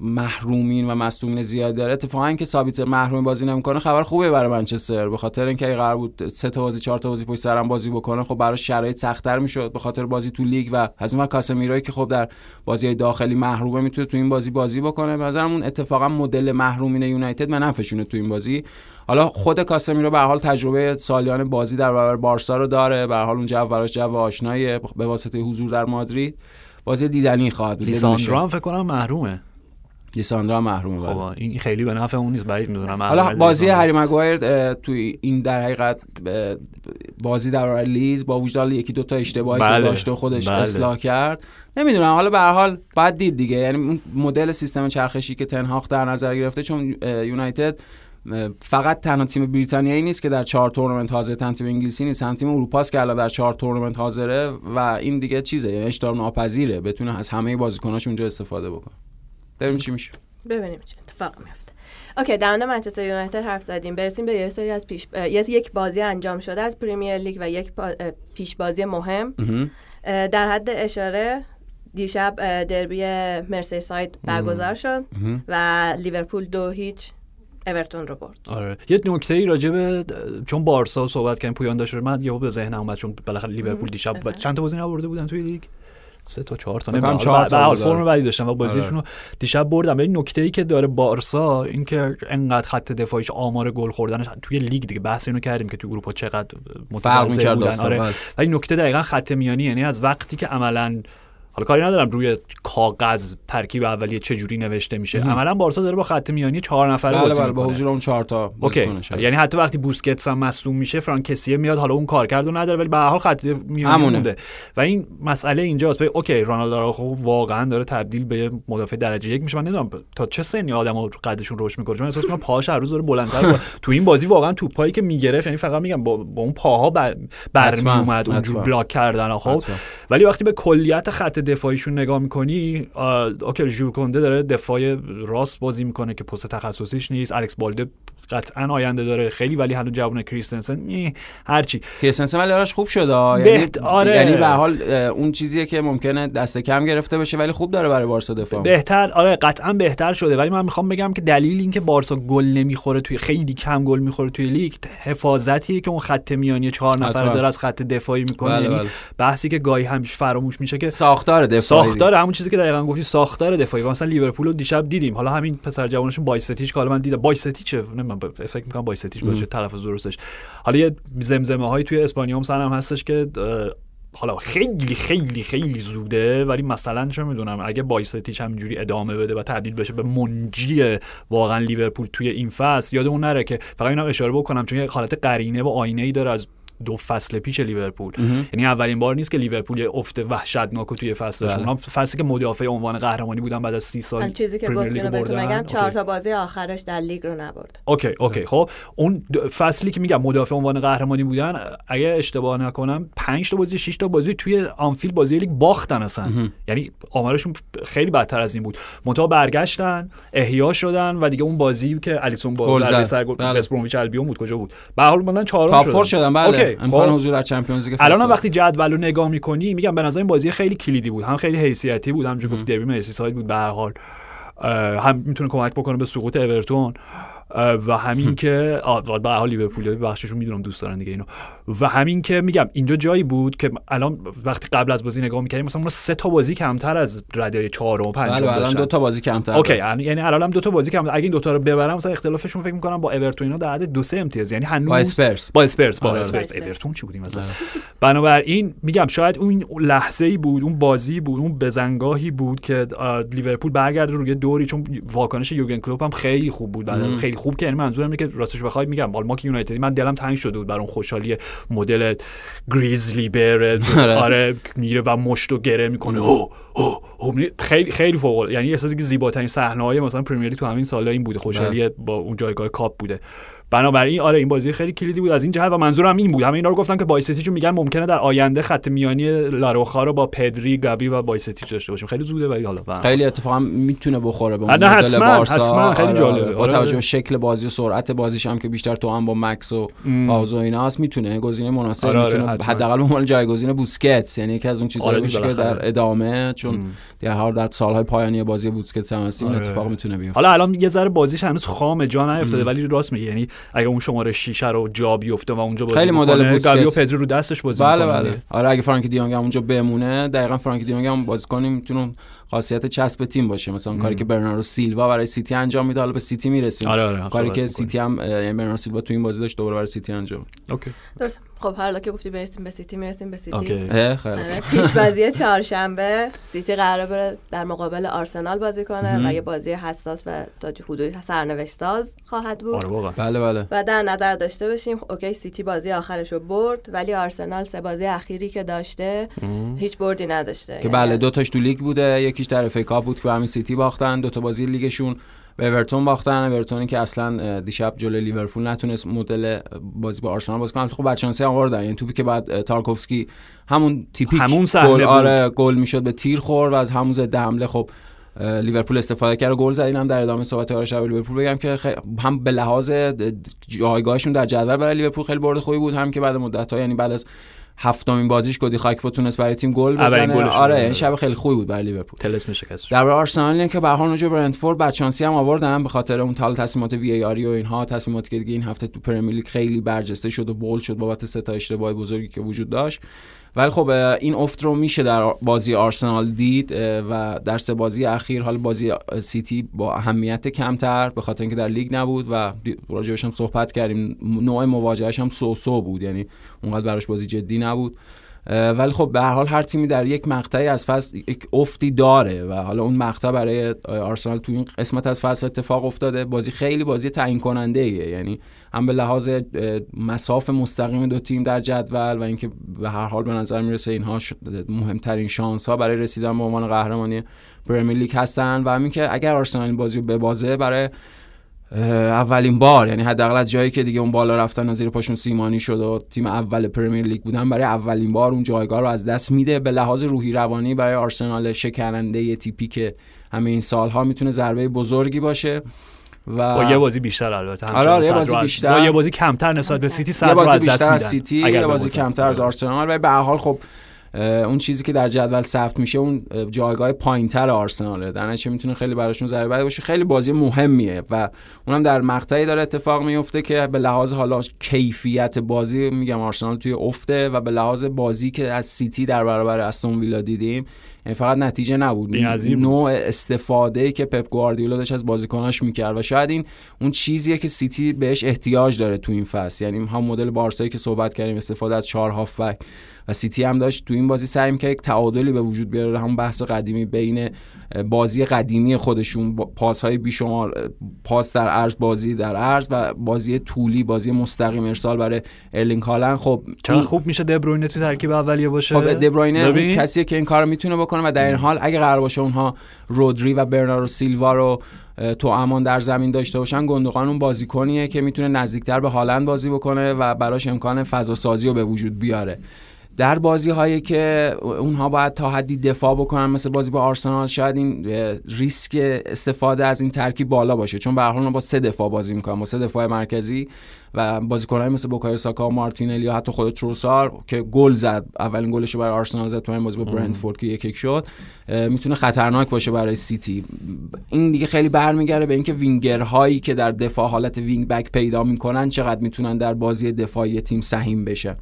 محرومین و مصدومین زیاد داره، اتفاقاً که ثابت محروم بازی نمیکنه خبر خوبه برای منچستر، به خاطر اینکه قرار بود 3 تا بازی 4 تا بازی پشت سر هم بازی بکنه، خب برای شرایط سخت‌تر میشد به خاطر بازی تو لیگ و از اون کاسمیرو که خب در بازی‌های داخلی محرومه میتونه تو این بازی بکنه. به نظرم اون اتفاقاً مدل محرومین یونایتد منفعشونه تو این بازی. حالا خود کاسمیرو به هر حال تجربه سالیان بازی در برابر بارسا رو داره، به هر حال اون جو براش جو آشناییه به واسطه حضور در مادرید، بازی دیدنی خواهد بود. لیساندرو هم فکر کنم محرومه. لیساندرو محرومه. خب این خیلی به نفع اون نیست، بعید میدونم. حالا بازی هری مگوایر توی این در حقیقت بازی در برابر لیز با وجود یکی دو تا اشتباهی که داشت و خودش اصلاح کرد، نمیدونم. حالا به هر حال بعد دید دیگه، یعنی مدل سیستم چرخشی که تن هاگ در نظر گرفته، چون یونایتد فقط تنها تیم بریتانیایی نیست که در 4 تورنمنت حاضر، تیم انگلیسی نیست، تیم اروپا است که الان در 4 تورنمنت حاضره و این دیگه چیزه، یعنی اشتباه‌ناپذیره بتونه از همه بازیکناش اونجا استفاده بکنه. ببینیم چی میشه، ببینیم چه اتفاقی میفته. اوکی، در مورد منچستر یونایتد حرف زدیم، برسیم به یه سری از پیش یک بازی انجام شده از پریمیر لیگ و یک پیش بازی مهم. در حد اشاره دیشب دربی مرسیساید برگزار شد و لیورپول 2-0 اورتون رو برد. آره، یه نکته‌ای راجبه چون بارسا صحبت کردن پویان داشت، من یهو به ذهنم اومد چون بالاخره لیورپول دیشب چند تا بازی نبرده بودن توی لیگ، 3 تا 4 تا، نمیدونم، بعد فرم بعدی داشتم و بازیشون رو دیشب بردم. این نکته‌ای که داره بارسا این که انقدر خط دفاعیش آمار گل خوردنش توی لیگ، دیگه بحث اینو کردیم که توی اروپا چقدر متضرر بودن. آره، ولی نکته دقیقاً خط میانی، یعنی از وقتی که عملاً، حالا کاری ندارم روی کاغذ ترکیب اولیه چه جوری نوشته میشه، عملاً بارسا داره با خط میانی 4 نفره بازی میکنه با حضور اون 4 تا بازیکنش. یعنی حتی وقتی بوسکتس هم مصدوم میشه، فرانکسیه میاد، حالا اون کارکردو نداره ولی به هر حال خط میانی مونده و این مسئله اینجاست. اوکی، رونالدو آراخو واقعا داره تبدیل به مدافع درجه یک میشه. من نمیدونم تا چه سنی آدمو قدشون روش میکنه، چون احساس میکنم پاهاش هر روز داره بلندتر تو این بازی واقعا توپایی که میگرفت، یعنی فقط میگم با اون پاها برمی اومد اونجور بلاک کردن. خب ولی وقتی به کلیت خط دفاعیشون نگاه میکنی، اوکی، ژو کنده داره دفاع راست بازی میکنه که پست تخصصیش نیست، الکس بالده قطعا آینده داره خیلی، ولی هنوز جوان کریستنسن هرچی کریستنسن ولی آراش خوب شده، یعنی یعنی به هر حال اون چیزیه که ممکنه دست کم گرفته بشه ولی خوب داره برای بارسا دفاع بهتر. آره قطعا بهتر شده، ولی من میخوام بگم که دلیل این که بارسا گل نمیخوره توی خیلی کم گل میخوره توی لیگ، حفاظتیه که اون خط میانی 4 نفره داره از خط دفاعی میکنه. یعنی بحثی که گاهی همیشه فراموش میشه که ساختار همون چیزی که دقیقاً گفتی، ساختار دفاعی. مثلا لیورپول رو دیشب دیدیم، حالا همین پسر جوانشون بایستیچ که حالا من دیدم بایستیچه، من فکر می‌کنم بایستیچ باشه تلفظ درستش. حالا یه زمزمه‌هایی توی اسپانیا هم سنم هستش که حالا خیلی خیلی خیلی زوده، ولی مثلا چه میدونم اگه بایستیچ همینجوری ادامه بده و تبدیل بشه به منجی واقعاً لیورپول توی این فصل، یادمون نره که فقط اینم اشاره بکنم چون یه حالت قرینه و آینه‌ای داره از 2 فصل پیش لیورپول. یعنی اولین بار نیست که لیورپول یه افت وحشتناک توی فصلش، اونها فصلی که مدافع عنوان قهرمانی بودن بعد از 30 سال پرمیر لیگ بردن. 4 تا بازی آخرش در لیگ رو نبرد. اوکی. خب اون فصلی که میگم مدافع عنوان قهرمانی بودن، اگه اشتباه نکنم 5 تا بازی 6 تا بازی توی آنفیلد بازی لیگ باختن اصلا. یعنی آمارشون خیلی بدتر از این بود. منتها برگشتن، احیا شدن و دیگه اون بازی که الیسون با ضربه سر گل وست برومیچ البیون بود کجا بود؟ به هر حال ماندن 4 شدن. امکان حضور در چمپیونز لیگ الان وقتی جدول رو نگاه می‌کنی، میگم به نظر این بازی خیلی کلیدی بود، هم خیلی حیثیتی بود، هم چه گفت دربی مرسیساید بود، به هر حال هم میتونه کمک بکنه به سقوط اورتون و همین که به هر حال لیورپول بخششون میدونم دوست دارن دیگه اینو، و همین که میگم اینجا جایی بود که الان وقتی قبل از بازی نگاه می‌کردیم مثلا اون 3 تا بازی کمتر از رده 4 و 5 داشتن، الان 2 تا بازی کمتر. اوکی، یعنی الان 2 تا بازی کمتر، اگه این 2 تا رو ببرم مثلا اختلافشون فکر می‌کنم با اورتون اینا در حد 2-3 امتیاز، یعنی هنوز با اسپرس اورتون چی بودیم مثلا. بنابراین میگم شاید اون لحظه‌ای بود، اون بازی بود، اون بزنگاهی بود که لیورپول برگرده روی دوری، چون واکنش یورگن کلوپ هم خیلی خوب بود، خیلی خوب که یعنی منظورم اینه که راستش بخوای میگم بالماک یونایتدی من دلم تنگ شده بود برای اون خوشحالی مدل گریزلی بیر. آره میره و مشتو گره میکنه، خیلی خیلی فوق، یعنی احساسی که زیباترین صحنه‌های مثلا پرمیر لیگ تو همین سال‌ها این بوده، خوشحالی با اون جایگاه کاپ بوده. بنابراین آره این بازی خیلی کلیدی بود از این جهت و منظورم این بود، همه اینا رو گفتم که بایستیچو میگن ممکنه در آینده خط میانی لاروخا رو با پدری، گابی و بایستیچ داشته باشیم. خیلی زوده ولی حالا خیلی اتفاقا میتونه بخوره به اون مدل بارسا. حتما خیلی جالبه با توجه به شکل بازی و سرعت بازیش هم که بیشتر تو هم با مکس و پاوز و ایناست، میتونه گزینه مناسب، میتونه حداقل به عنوان جایگزین بوسکتس، یعنی یکی از اون چیزایی باشه که در ادامه، چون در هر حال سالهای پایانی بازی بوسکتس هم هستیم اتفاق میتونه بیفته. حالا الان یه ذره بازیش هنوز خام جا نیفتاده، ولی راست میگه، یعنی اگه اون شماره 6 رو جا بیفته و اونجا بازی کنه، گابیو پدرو رو دستش بازی کنه. بله. آره اگه فرانک دیونگ هم اونجا بمونه، دقیقاً فرانک دیونگ هم بازیکنی میتونه خاصیت چسب تیم باشه، مثلا کاری که برناردو سیلوا برای سیتی انجام میده، حالا به سیتی میرسیم. آره. کاری که سیتی هم برناردو سیلوا تو این بازی داشت دوباره برای سیتی انجام. اوکی. درست. خب حالا که گفتی برسیم به سیتی، میرسیم به سیتی. پیش‌بازی چهارشنبه سیتی قراره بره در مقابل آرسنال بازی کنه و یه بازی حساس و تا حدودی سرنوشت‌ساز خواهد بود. بله. و در نظر داشته باشیم اوکی سیتی بازی آخرش رو برد، ولی آرسنال سه بازی اخیری که داشته هیچ بردی نداشته. که بله دو تاش تو لیگ بوده، یکیش در اف ای کاپ بود که به همین سیتی باختن، دو تا بازی لیگشون به اورتون باختن. اورتونی که اصلا دیشب جلوی لیورپول نتونست مدل بازی با آرسنال بازی کنه، خب بچانسی هم آوردن. یعنی توپی که بعد تارکوفسکی همون تیپیک گل گل میشد به تیر خورد و از همون ضد حمله خب لیورپول استفاده کرد و گل زد. اینم در ادامه صحبت آرش در لیورپول بگم که هم به لحاظ جایگاهشون در جدول برای لیورپول خیلی برد خوبی بود، هم که بعد مدت‌ها یعنی بعد از هفتمین بازیش گودی خاکپو تونست برای تیم گل بزنه. آره یعنی شب خیلی خوبی بود برای لیورپول. طلسم شکست. در آرسنال اینه که به هر حال اونجا برنتفورد بچانسی هم آوردن به خاطر اون تصمیمات وی ای آر و اینها، تصمیماتی که دیگه این هفته تو پرمیر لیگ خیلی برجسته شد و بول شد بابت سه تا اشتباه بزرگی که وجود داشت. ولی خب این افت رو میشه در بازی آرسنال دید و در سه بازی اخیر حال بازی سیتی با اهمیت کمتر به خاطر اینکه در لیگ نبود و راجعش هم صحبت کردیم، نوع مواجهش هم سوسو بود، یعنی اونقدر براش بازی جدی نبود. ولی خب به هر حال هر تیمی در یک مقطعی از فصل یک افتی داره و حالا اون مقطع برای آرسنال تو این قسمت از فصل اتفاق افتاده. بازی خیلی بازی تعیین کننده ایه، یعنی هم به لحاظ مسافت مستقیم دو تیم در جدول و اینکه به هر حال به نظر میرسه اینها مهمترین شانس ها برای رسیدن به عنوان قهرمانی پرمیر لیگ هستن و همین که اگر آرسنال بازی رو ببازه برای اولین بار، یعنی حداقل از جایی که دیگه اون بالا رفتن زیر پاشون سیمانی شد و تیم اول پرمیر لیگ بودن، برای اولین بار اون جایگاه رو از دست میده. به لحاظ روحی روانی برای آرسنال شکننده تیپی که همه این سالها میتونه ضربه بزرگی باشه و با یه بازی بیشتر، البته آره یه بازی بیشتر، با یه بازی کمتر نسبت به سیتی سر از دست میدن سیتی، یه بازی کمتر از آرسنال. ولی به هر حال خب اون چیزی که در جدول ثبت میشه اون جایگاه پایینتر آرسناله، در نتیجه میتونه خیلی براشون ضربه باشه. خیلی بازی مهمیه و اونم در مقطعی داره اتفاق میفته که به لحاظ حالا کیفیت بازی میگم آرسنال توی افته و به لحاظ بازی که از سیتی در برابر استون ویلا دیدیم فقط نتیجه نبود، نوع استفاده‌ای که پپ گواردیولا داشت از بازیکناش میکرد و شاید این اون چیزیه که سیتی بهش احتیاج داره تو این فصل. یعنی هم مدل بارسایی که صحبت کردیم استفاده از 4 هافبک و سیتی هم داشت تو این بازی سعی می‌کرد یک تعادلی به وجود بیاره، همون بحث قدیمی بین بازی قدیمی خودشون پاس‌های بیشمار، پاس در عرض، بازی در عرض و بازی طولی، بازی مستقیم ارسال برای ارلینگ هالند. خب چقدر خوب میشه دبروینه تو ترکیب اولیه باشه. خب دبروینه کسیه که این کارو میتونه بکنه و در این حال اگه قرار باشه اونها رودری و برناردو سیلوا رو تو امان در زمین داشته باشن، گندوقان اون بازیکنیه که میتونه نزدیکتر به هالند بازی بکنه و براش امکان فضا سازی رو به وجود بیاره. در بازی‌هایی که اونها باید تا حدی دفاع بکنن مثل بازی با آرسنال، شاید این ریسک استفاده از این ترکیب بالا باشه، چون به هر حال اونها با سه دفاع بازی می‌کنن، با سه دفاع مرکزی و بازیکن‌های مثل بوکایو ساکا و مارتینلی یا حتی خود تروسار که گل زد، اولین گلش رو برای آرسنال زد تو این بازی با برنتفورد که 1-1 شد، میتونه خطرناک باشه برای سیتی. این دیگه خیلی برمیگره به اینکه وینگرهایی که در دفاع حالت وینگ بک پیدا می‌کنن چقدر میتونن در بازی دفاعی تیم سهم بشن.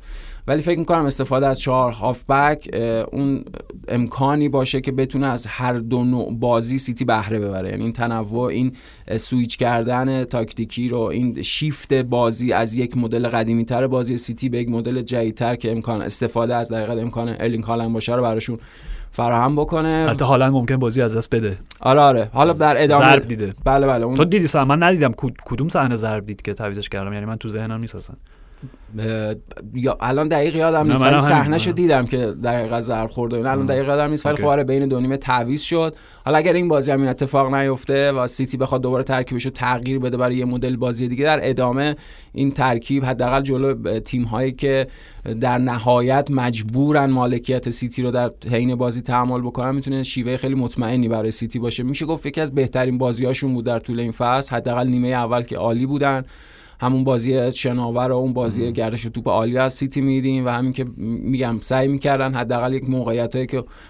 ولی فکر میکنم استفاده از 4 هافبک اون امکانی باشه که بتونه از هر دو نوع بازی سیتی بهره ببره، یعنی این تنوع، این سویچ کردن تاکتیکی رو، این شیفت بازی از یک مدل قدیمی تر بازی سیتی به یک مدل جدیدتر که امکان استفاده از دقیقاً امکان ارلینگ هالند باشه رو براشون فراهم بکنه. البته هالند ممکن بازی از دست بده. آره حالا در ادامه ضرب دیده. بله اون تو دیدی صحنه؟ من ندیدم کدوم صحنه ضرب دید که تعویضش کردم، یعنی من تو ذهنم نیست اصلا. یا الان دقیق یادم نیست، ولی صحنه‌شو دیدم که دقیقاً ضرب خورد و الان دقیق یادم نیست، ولی خواره بین دو نیمه تعویض شد. حالا اگر این بازی همین اتفاق نیفته و سیتی بخواد دوباره ترکیبشو تغییر بده برای یه مدل بازی دیگه در ادامه، این ترکیب حداقل جلو تیم‌هایی که در نهایت مجبورن مالکیت سیتی رو در حین بازی تعامل بکنن میتونه شیوه خیلی مطمئنی برای سیتی باشه. میشه گفت یکی از بهترین بازی‌هاشون بود در طول این فصل، حداقل نیمه اول که عالی بودن، همون بازی شناور و اون بازی گردش توپ عالی از سیتی میدیم و همین که میگم سعی میکردن حداقل یک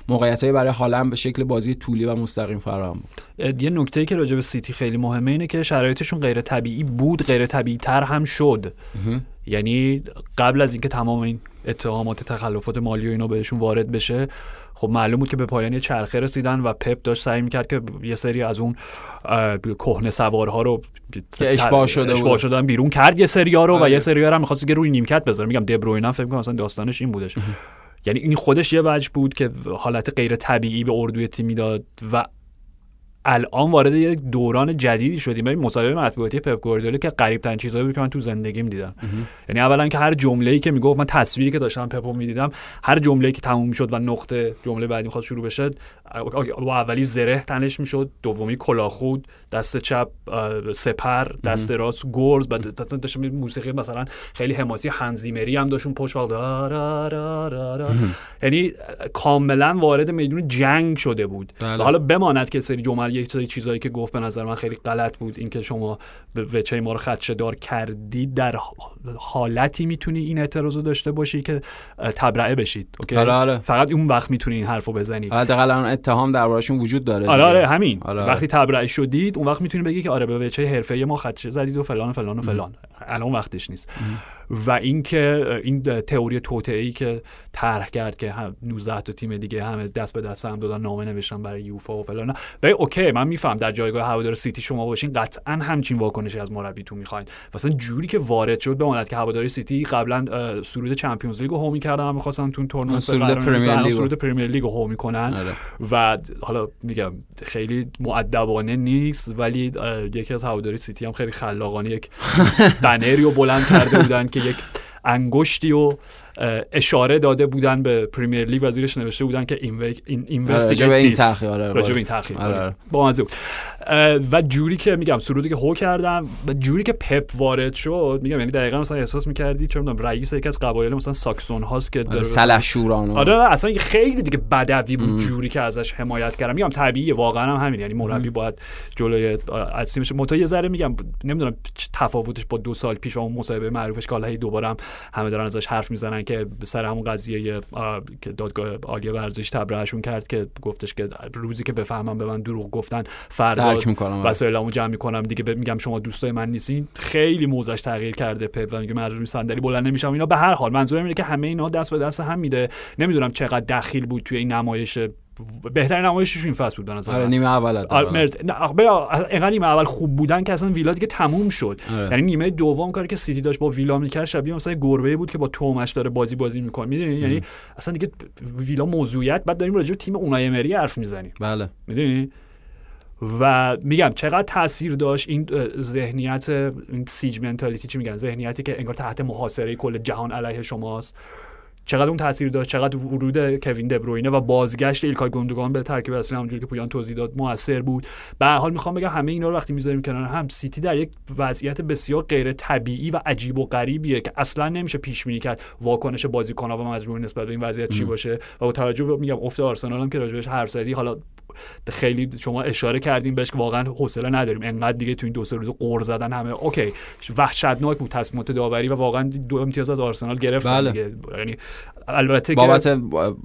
موقعیتایی برای هالند به شکل بازی طولی و مستقیم فراهم. یه نکته‌ای که راجع به سیتی خیلی مهمه اینه که شرایطشون غیر طبیعی بود، غیر طبیعی تر هم شد. یعنی قبل از اینکه تمام این اتهامات تخلفات مالی و اینا بهشون وارد بشه، خب معلوم بود که به پایانی چرخه رسیدن و پپ داشت سعی میکرد که یه سری از اون کهنه سوارها رو که اشباع شدن بیرون کرد، یه سری‌ها رو و یه سری‌ها رو می‌خواست که روی نیمکت بذاره. میگم دبروینه فکر کنم مثلا داستانش این بودش. یعنی این خودش یه وجه بود که حالت غیر طبیعی به اردوی تیم میداد و الان وارد یک دوران جدیدی شدیم. ببین مصاحبه مطبوعاتی پپ گواردیولا که غریب ترین چیزایی بود که من تو زندگیم دیدم. یعنی اولا که هر جمله‌ای که میگفت، من تصویری که داشتم پپو میدیدم، هر جمله‌ای که تموم میشد و نقطه جمله بعدی می‌خواست شروع بشه، اولی زره تنش میشد، دومی کلاخود، دست چپ سپر، دست راست گرز، بعد داشت موسیقی مثلا خیلی حماسی هنزیمری هم داشون پشت را. یعنی کاملا وارد میدون جنگ شده بود. حالا بماند که سری جمله یک چیزایی که گفت به نظر من خیلی غلط بود. اینکه شما وچه ما رو خدشه‌دار کردی، در حالتی میتونی این اعتراضو داشته باشی که تبرئه بشید. اوکی، آره. فقط اون وقت میتونی این حرفو بزنی. حداقل الان اتهام دربارشون وجود داره. آره همین. آره. وقتی تبرئه شدید اون وقت میتونی بگی که آره به وچه حرفه‌ای ما خدشه زدید و فلان و فلان و فلان. الان وقتش نیست. و اینکه این تئوری توطئه‌ای که طرح کرد که 19 تا تیم دیگه همه دست به دست هم دادن، نامه نوشتن برای یوفا و فلان. اوکی من میفهم در جایگاه هوادار سیتی شما باشین، قطعا همچین واکنشی از مربیتون میخواین. مثلا جوری که وارد شد بماند که هوادار سیتی قبلا سرود چمپیونز لیگو هو میکردن، می‌خواستن تو تورنمنت سرود پرمیر لیگو هو میکنن. آره. و حالا میگم خیلی مؤدبانه نیست، ولی یکی از هواداری سیتی هم خیلی خلاقانه یک بنریو بلند کرده بودن که یک انگشتی و اشاره داده بودن به پریمیر لیگ و زیرش نوشته بودن که اینوستیگیت دیس، راجب این تحقیق. آره. با مزه بود. و جوری که میگم سرودی که هو کردم و جوری که پپ وارد شد، میگم یعنی دقیقاً مثلا احساس می‌کردی چه می‌دونم رئیس یکی از قبایل مثلا ساکسون هاست که سلحشوران. آره اصلا خیلی دیگه بدوی بود جوری که ازش حمایت کردم. میگم طبیعیه، واقعا هم همین. یعنی مربی باید جلوی از تیمش متای ذره، میگم نمیدونم تفاوتش با 2 سال پیش اون مصاحبه معروفش که الهی دوباره همه دارن ازش حرف میزنن که سر همون قضیه که دادگاه عالی ورزش تبرئهشون کرد که گفتش که روزی که بفهمم به من دروغ گفتن فردا وسایلمو جمع میکنم دیگه، میگم شما دوستای من نیستین. خیلی موزش تغییر کرده پپ و میگه من روی صندلی بلند نمیشم اینا. به هر حال منظورم اینه که همه اینا دست به دست هم میده. نمیدونم چقدر دخیل بود توی این نمایش. بهترین نمایشش این فصل بود به نظر من. آره نیمه اول. اینقدر نیمه اول خوب بودن که اصلا ویلا دیگه تموم شد. یعنی نیمه دوم کاری که سیتی داشت با ویلا میکرد شبیه مثلا گربه بود که با تومش داره بازی میکنه. میدونی یعنی اصلا دیگه ویلا موضوعیت. بعد داریم راجع به تیم اونای امری حرف میزنیم. بله میدونی. و میگم چقدر تاثیر داشت این ذهنیت، این سیج منتالیتی، چی میگن، ذهنیتی که انگار تحت محاصره کل جهان علیه شماست. چقدر اون تاثیر داشت، چقدر ورود کوین دبروینه و بازگشت ایلکای گوندوگان به ترکیب اصلی همونجوری که پویان توضیح داد موثر بود. به هر حال میخوام بگم همه اینا رو وقتی میذاریم کنار هم، سیتی در یک وضعیت بسیار غیر طبیعی و عجیب و غریبیه که اصلا نمیشه پیش بینی کرد واکنش بازیکن‌ها و مجموعه نسبت به این وضعیت چی باشه. و با توجه به میگم افت آرسنال هم که راجبش حرف زدی، حالا خیلی شما اشاره کردیم بهش که واقعا حوصله نداریم انقدر دیگه تو این 2 روز قور زدن همه. اوکی وحشتناک بود تصمیمات داوری و واقعا 2 امتیاز از آرسنال گرفتن دیگه. یعنی البته که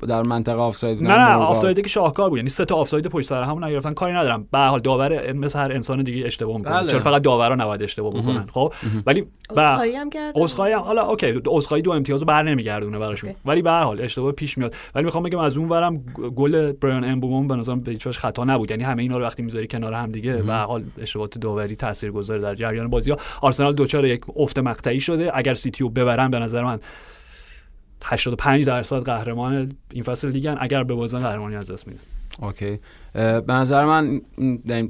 در منطقه آفساید بود، نه آفسایدی که شاهکار بود. یعنی 3 تا آفساید پشت سر هم نگرفتن، کاری ندارم. به هر حال داور مثل هر انسان دیگه اشتباه میکنه. چرا فقط داورا نباید اشتباه بکنن؟ خب ولی عذرخواهی هم کرد، عذرخواهی حالا اوکی عذرخواهی 2 امتیازو بر نمیگردونه براشون، ولی به هر حال اشتباه پیش میاد. ولی میخوام بگم از اونورم گل برایان امبومون به نظرم هیچ خطا نبود. یعنی همه اینا رو وقتی میذاری کنار هم دیگه و حال اشتباهات داوری تاثیرگذار در جریان بازی ها، آرسنال دوچار یک افت مقطعی شده. اگر سیتی رو ببرن به نظر من 85% قهرمان این فصل لیگن، اگر ببازن قهرمانی از دست میدن. اوکی به نظر من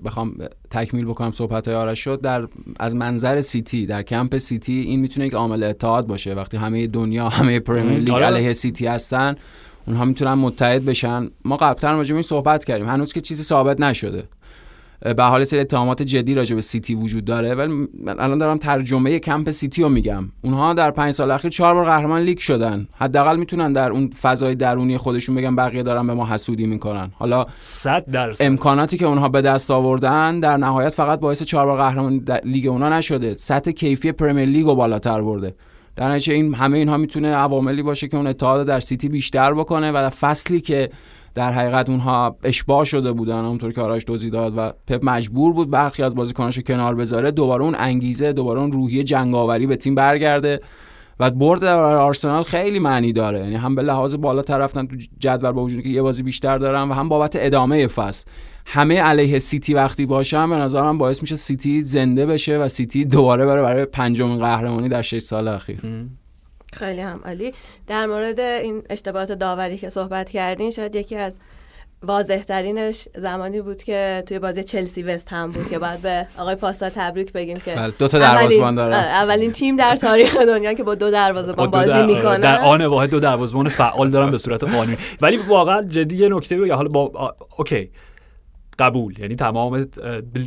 بخوام تکمیل بکنم صحبت‌های آرش شد، در از منظر سیتی، در کمپ سیتی این میتونه یک عامل اتحاد باشه. وقتی همه دنیا، همه پرمیر لیگ علیه سیتی هستن، اونها میتونن متحد بشن. ما قبلا راجع به این صحبت کردیم، هنوز که چیزی ثابت نشده. به حال سری اتهامات جدی راجع به سیتی وجود داره، ولی من الان دارم ترجمه کمپ سیتی رو میگم. اونها در 5 سال اخیر 4 بار قهرمان لیگ شدن. حداقل میتونن در اون فضای درونی خودشون بگن بقیه دارن به ما حسودی میکنن. حالا 100% امکاناتی که اونها به دست آوردن در نهایت فقط باعث 4 بار قهرمان لیگ اونها نشده، سطح کیفی پرمیر لیگ رو بالاتر برده. در نتیجه این همه اینها میتونه عواملی باشه که اون اتحاد در سیتی بیشتر بکنه و در فصلی که در حقیقت اونها اشباع شده بودن، اونطور که آرش توضیح داد و پپ مجبور بود برخی از بازیکناشو کنار بذاره، دوباره اون انگیزه، دوباره اون روحیه جنگاوری به تیم برگرده و برد در آرسنال خیلی معنی داره، یعنی هم به لحاظ بالاتر رفتن تو جدول با وجودی که یه بازی بیشتر دارن و هم بابت ادامه فصل. همه علیه سیتی وقتی باشم به نظرم باعث میشه سیتی زنده بشه و سیتی دوباره برای پنجمین قهرمانی در 6 سال اخیر. خیلی هم عالی. در مورد این اشتباهات داوری که صحبت کردین، شاید یکی از واضح ترینش زمانی بود که توی بازی چلسی وست هم بود که بعد به آقای پاستا تبریک بگیم که بله دو تا دروازه‌بان داره، اولین تیم در تاریخ دنیا که با دو دروازه‌بان بازی میکنه، در آن واحد دو دروازه‌بان فعال دارن به صورت قانونی. ولی واقعا جدی یه نکته بگم، حالا با اوکی قبول، یعنی تمام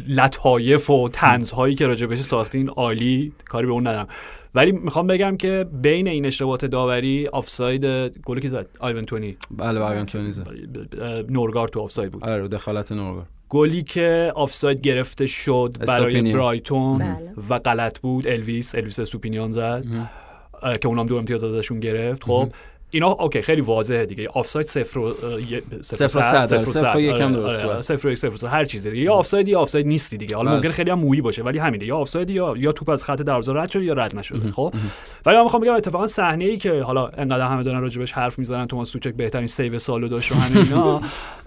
لطایف و طنزهایی که راجع بهش ساختین عالی، کاری به اون ندارم، ولی میخوام بگم که بین این اشتباهات داوری آفساید گلی که زد آیوان تونی، بله آیوان تونی زد، نورگار تو آفساید بود، آره دخالت نورگار، گلی که آفساید گرفته شد برای برایتون و غلط بود، الویس سوپینیان زد که اونم 2 امتیاز ازشون گرفت. خب اینا اوکی خیلی واضحه دیگه، آفساید 0 و 1 هر چیزی دیگه، یا آفساید یا آفساید نیستی دیگه، حالا ممکنه خیلی هم مویی باشه ولی همینه، یا آفساید یا توپ از خط دروازه رد شد یا رد نشد. خب ولی من میخوام بگم اتفاقا صحنه ای که حالا انقدر همه دارن راجبش حرف میزنن، توماس سوچک بهترین سیو سالو داشت و همه اینا،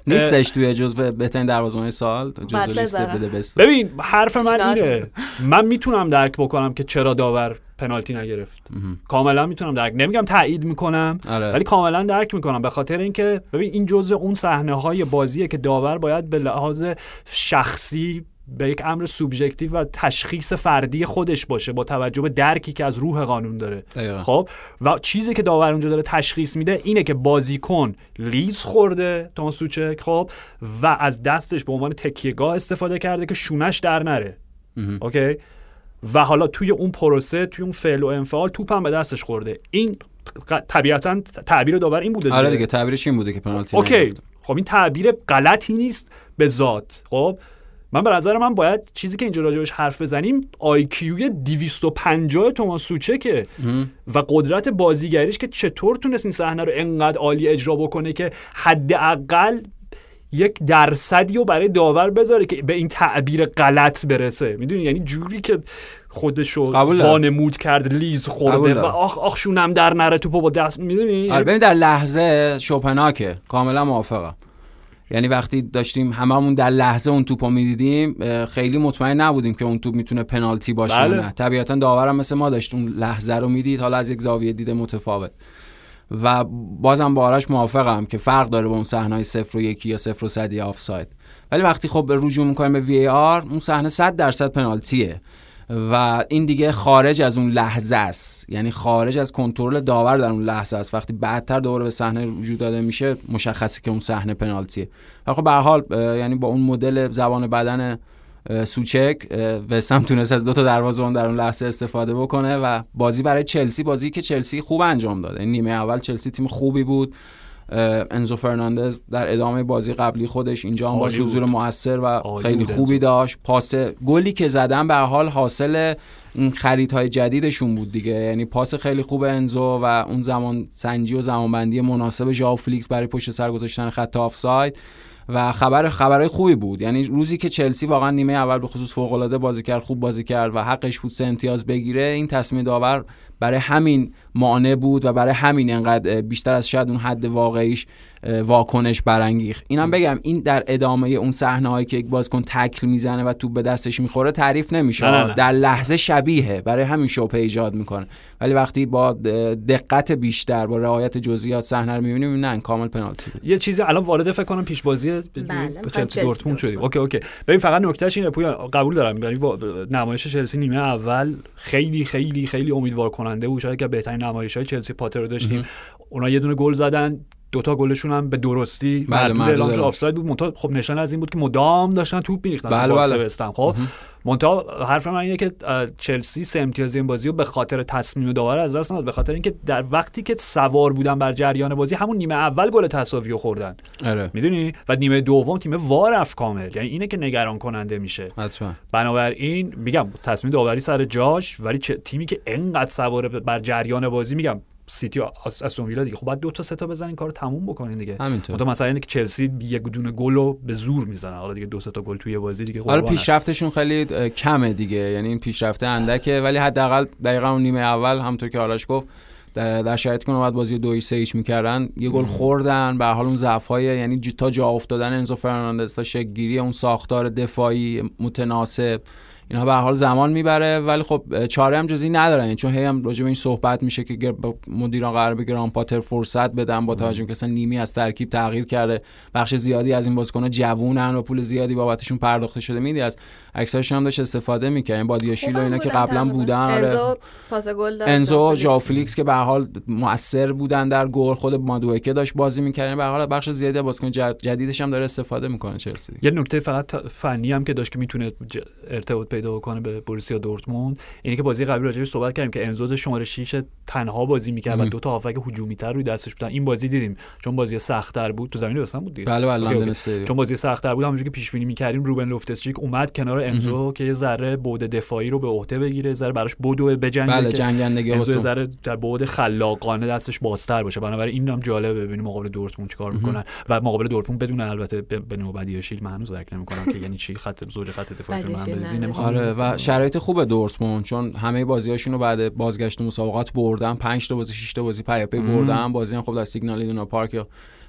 نیستش توی جزو بهترین دروازه‌بان سال، جزو لیست بست. ببین حرف من اینه، من میتونم درک بکنم که چرا داور پنالتی نگرفت. کاملا میتونم درک، نمیگم تایید میکنم ولی کاملا درک میکنم، به خاطر اینکه ببین این جزء اون صحنه های بازیه که داور باید به لحاظ شخصی به یک امر سوبژکتیو و تشخیص فردی خودش باشه با توجه به درکی که از روح قانون داره. خب و چیزی که داور اونجا داره تشخیص میده اینه که بازیکن لیز خورده تا سوچک، خب و از دستش به عنوان تکیهگاه استفاده کرده که شونش در نره. اوکی و حالا توی اون پروسه، توی اون فعل و انفعال توپم به دستش خورده. این طبیعتاً تعبیر داور این بوده. آره دیگه تعبیرش این بوده که پنالتی نگرفت. خب این تعبیر غلطی نیست به ذات. خب من به نظر من باید چیزی که اینجا راجع بهش حرف بزنیم IQ 250 توماس سوچکه و قدرت بازیگریش که چطور تونست این صحنه رو انقدر عالی اجرا بکنه که حداقل 1% برای داور بذاره که به این تعبیر غلط برسه. میدونی یعنی جوری که خودشو وانمود کرد لیز خورده و آخ شونم در نره توپو با دست، میدونی؟ آره ببین در لحظه شوپنهاکه، کاملا موافقم، یعنی وقتی داشتیم هممون در لحظه اون توپو میدیدیم خیلی مطمئن نبودیم که اون توپ میتونه پنالتی باشه یا نه. طبیعتا داورم مثل ما داشت اون لحظه رو میدید، حالا از یک زاویه دید متفاوت. و بازم با آرش موافقم که فرق داره با اون صحنه‌های 0 و 1 یا 0 و 100 آفساید، ولی وقتی خب رجوع می‌کنیم به VAR اون صحنه 100% پنالتیه و این دیگه خارج از اون لحظه است، یعنی خارج از کنترل داور در اون لحظه است. وقتی بعدتر دوباره به صحنه رجوع داده میشه مشخصه که اون صحنه پنالتیه. و خب به هر حال یعنی با اون مدل زبان بدن سوچک وستم تونست از 2 تا دروازه‌بان در اون لحظه استفاده بکنه و بازی برای چلسی، بازی که چلسی خوب انجام داد. نیمه اول چلسی تیم خوبی بود، انزو فرناندز در ادامه بازی قبلی خودش اینجا هم باز حضور موثر و خیلی خوبی داشت. پاس گلی که زدن به هر حال حاصل خریدهای جدیدشون بود دیگه، یعنی پاس خیلی خوب انزو و اون زمان سنجی و زمانبندی مناسب ژائو فلیکس برای پشت سر گذاشتن خط آفساید و خبرای خوبی بود. یعنی روزی که چلسی واقعا نیمه اول به خصوص فوق‌العاده بازی کرد، خوب بازی کرد و حقش بود 3 امتیاز بگیره، این تصمیم داور برای همین مانع بود و برای همین انقدر بیشتر از شاید اون حد واقعیش واکنش برانگیخت. اینم بگم این در ادامه اون صحنه‌ای که یک بازیکن تکل میزنه و توپ به دستش میخوره تعریف نمیشه، نه. در لحظه شبیه برای همین شبهه ایجاد میکنه، ولی وقتی با دقت بیشتر با رعایت جزئیات صحنه رو میبینیم نه کامل پنالتی. یه چیزی الان وارد فکر کنم پیش بازی چلسی دورتموند شدیم. اوکی ببین فقط نکتهش اینه، قبول دارم نمایش چلسی نیمه اول خیلی خیلی خیلی امیدوار کننده بود، شاید که بهترین نمایش‌های چلسی پاتر رو داشتیم. اونا یه دونه گل زدن، 2 تا گلشون هم به درستی معلومه آفساید بود، منتها خب نشانه از این بود که مدام داشتن توپ می‌ریختن باکس وستن. خب منتها حرف من اینه که چلسی 3 امتیاز این بازی رو به خاطر تصمیم داور از دست نداد، به خاطر اینکه در وقتی که سوار بودن بر جریان بازی همون نیمه اول گل تساوی رو خوردن، میدونی، و نیمه دوم تیم وا رفت کامل، یعنی اینه که نگران کننده میشه. بنابراین میگم تصمیم داوری سر جاش، ولی تیمی که انقدر سوار بر جریان بازی، میگم سیتی استون ویلا دیگه. خب بعد 2 تا 3 تا بزنین کارو تموم بکنین دیگه. همینطور مثلا اینکه چلسی یک دونه گلو به زور میزنه، حالا دیگه 2 تا گل توی بازی دیگه قربانه. حالا پیشرفتشون خیلی کمه دیگه، یعنی این پیشرفت اندکه، ولی حداقل دقیقاً اون نیمه اول همونطور که آرش گفت در شرایطی که بعد بازی 2-3 میکردن یه گل خوردن، به هر حال اون ضعف‌های یعنی تا جا افتادن انزو فرناندز تا شکل‌گیری اون ساختار دفاعی متناسب اینا به هر حال زمان میبره، ولی خب چاره هم جزئی ندارن، چون هی هم راجع به این صحبت میشه که مدیران قرار به گران پاتر فرصت بدن با توجه به اینکه نیمی از ترکیب تغییر کرده، بخش زیادی از این بازیکن‌ها جوونن و پول زیادی بابتشون پرداخته شده، میدی از اکثرشون هم داشت استفاده میکنه، این بادیاشیل و اینا که قبلا بودن، انزو پاس گل داد، انزو ژافلیکس که به هر حال مؤثر بودن در گل، خود مادوکه داشت بازی میکردن، به هر حال بخش زیادی بازیکن جدیدش هم داره استفاده میکنه چلسی. یه نکته فقط فنی هم که داشت که میتونه ارتباط پیدا کنه به بوروسیا دورتموند اینه که بازی قبلی راجعش صحبت کردیم که امزاد شماره 6 تنها بازی میکرد و 2 تا هافک هجومی‌تر روی دستش بودن. این بازی دیدیم چون بازی سخت‌تر بود، تو زمین واسن بود دیگه. بله چون بازی سخت‌تر بود همونجوری که پیش بینی می‌کردیم روبن لوفتسچیک اومد کنار امزو که یه ذره بعد دفاعی رو به عهده بگیره، ذره براش بدو بجنگه، بله جنگندگی واسه ذره در بعد خلاقانه دستش بازتر باشه. بنابراین این هم جالبه ببینیم مقابل دورتموند چیکار می‌کنن و مقابل دورتموند بدون البته به نوبدیاشیل معنوز درک نمی‌کنم که یعنی چی خط زوج خط آره و شرایط خوبه دورتموند، چون همه بازی‌هاشون رو بعد بازگشت مسابقات بردن، 5 تا بازی 6 تا بازی پیاپی بردن، بازی هم خب در سیگنال ایدونا پارک یا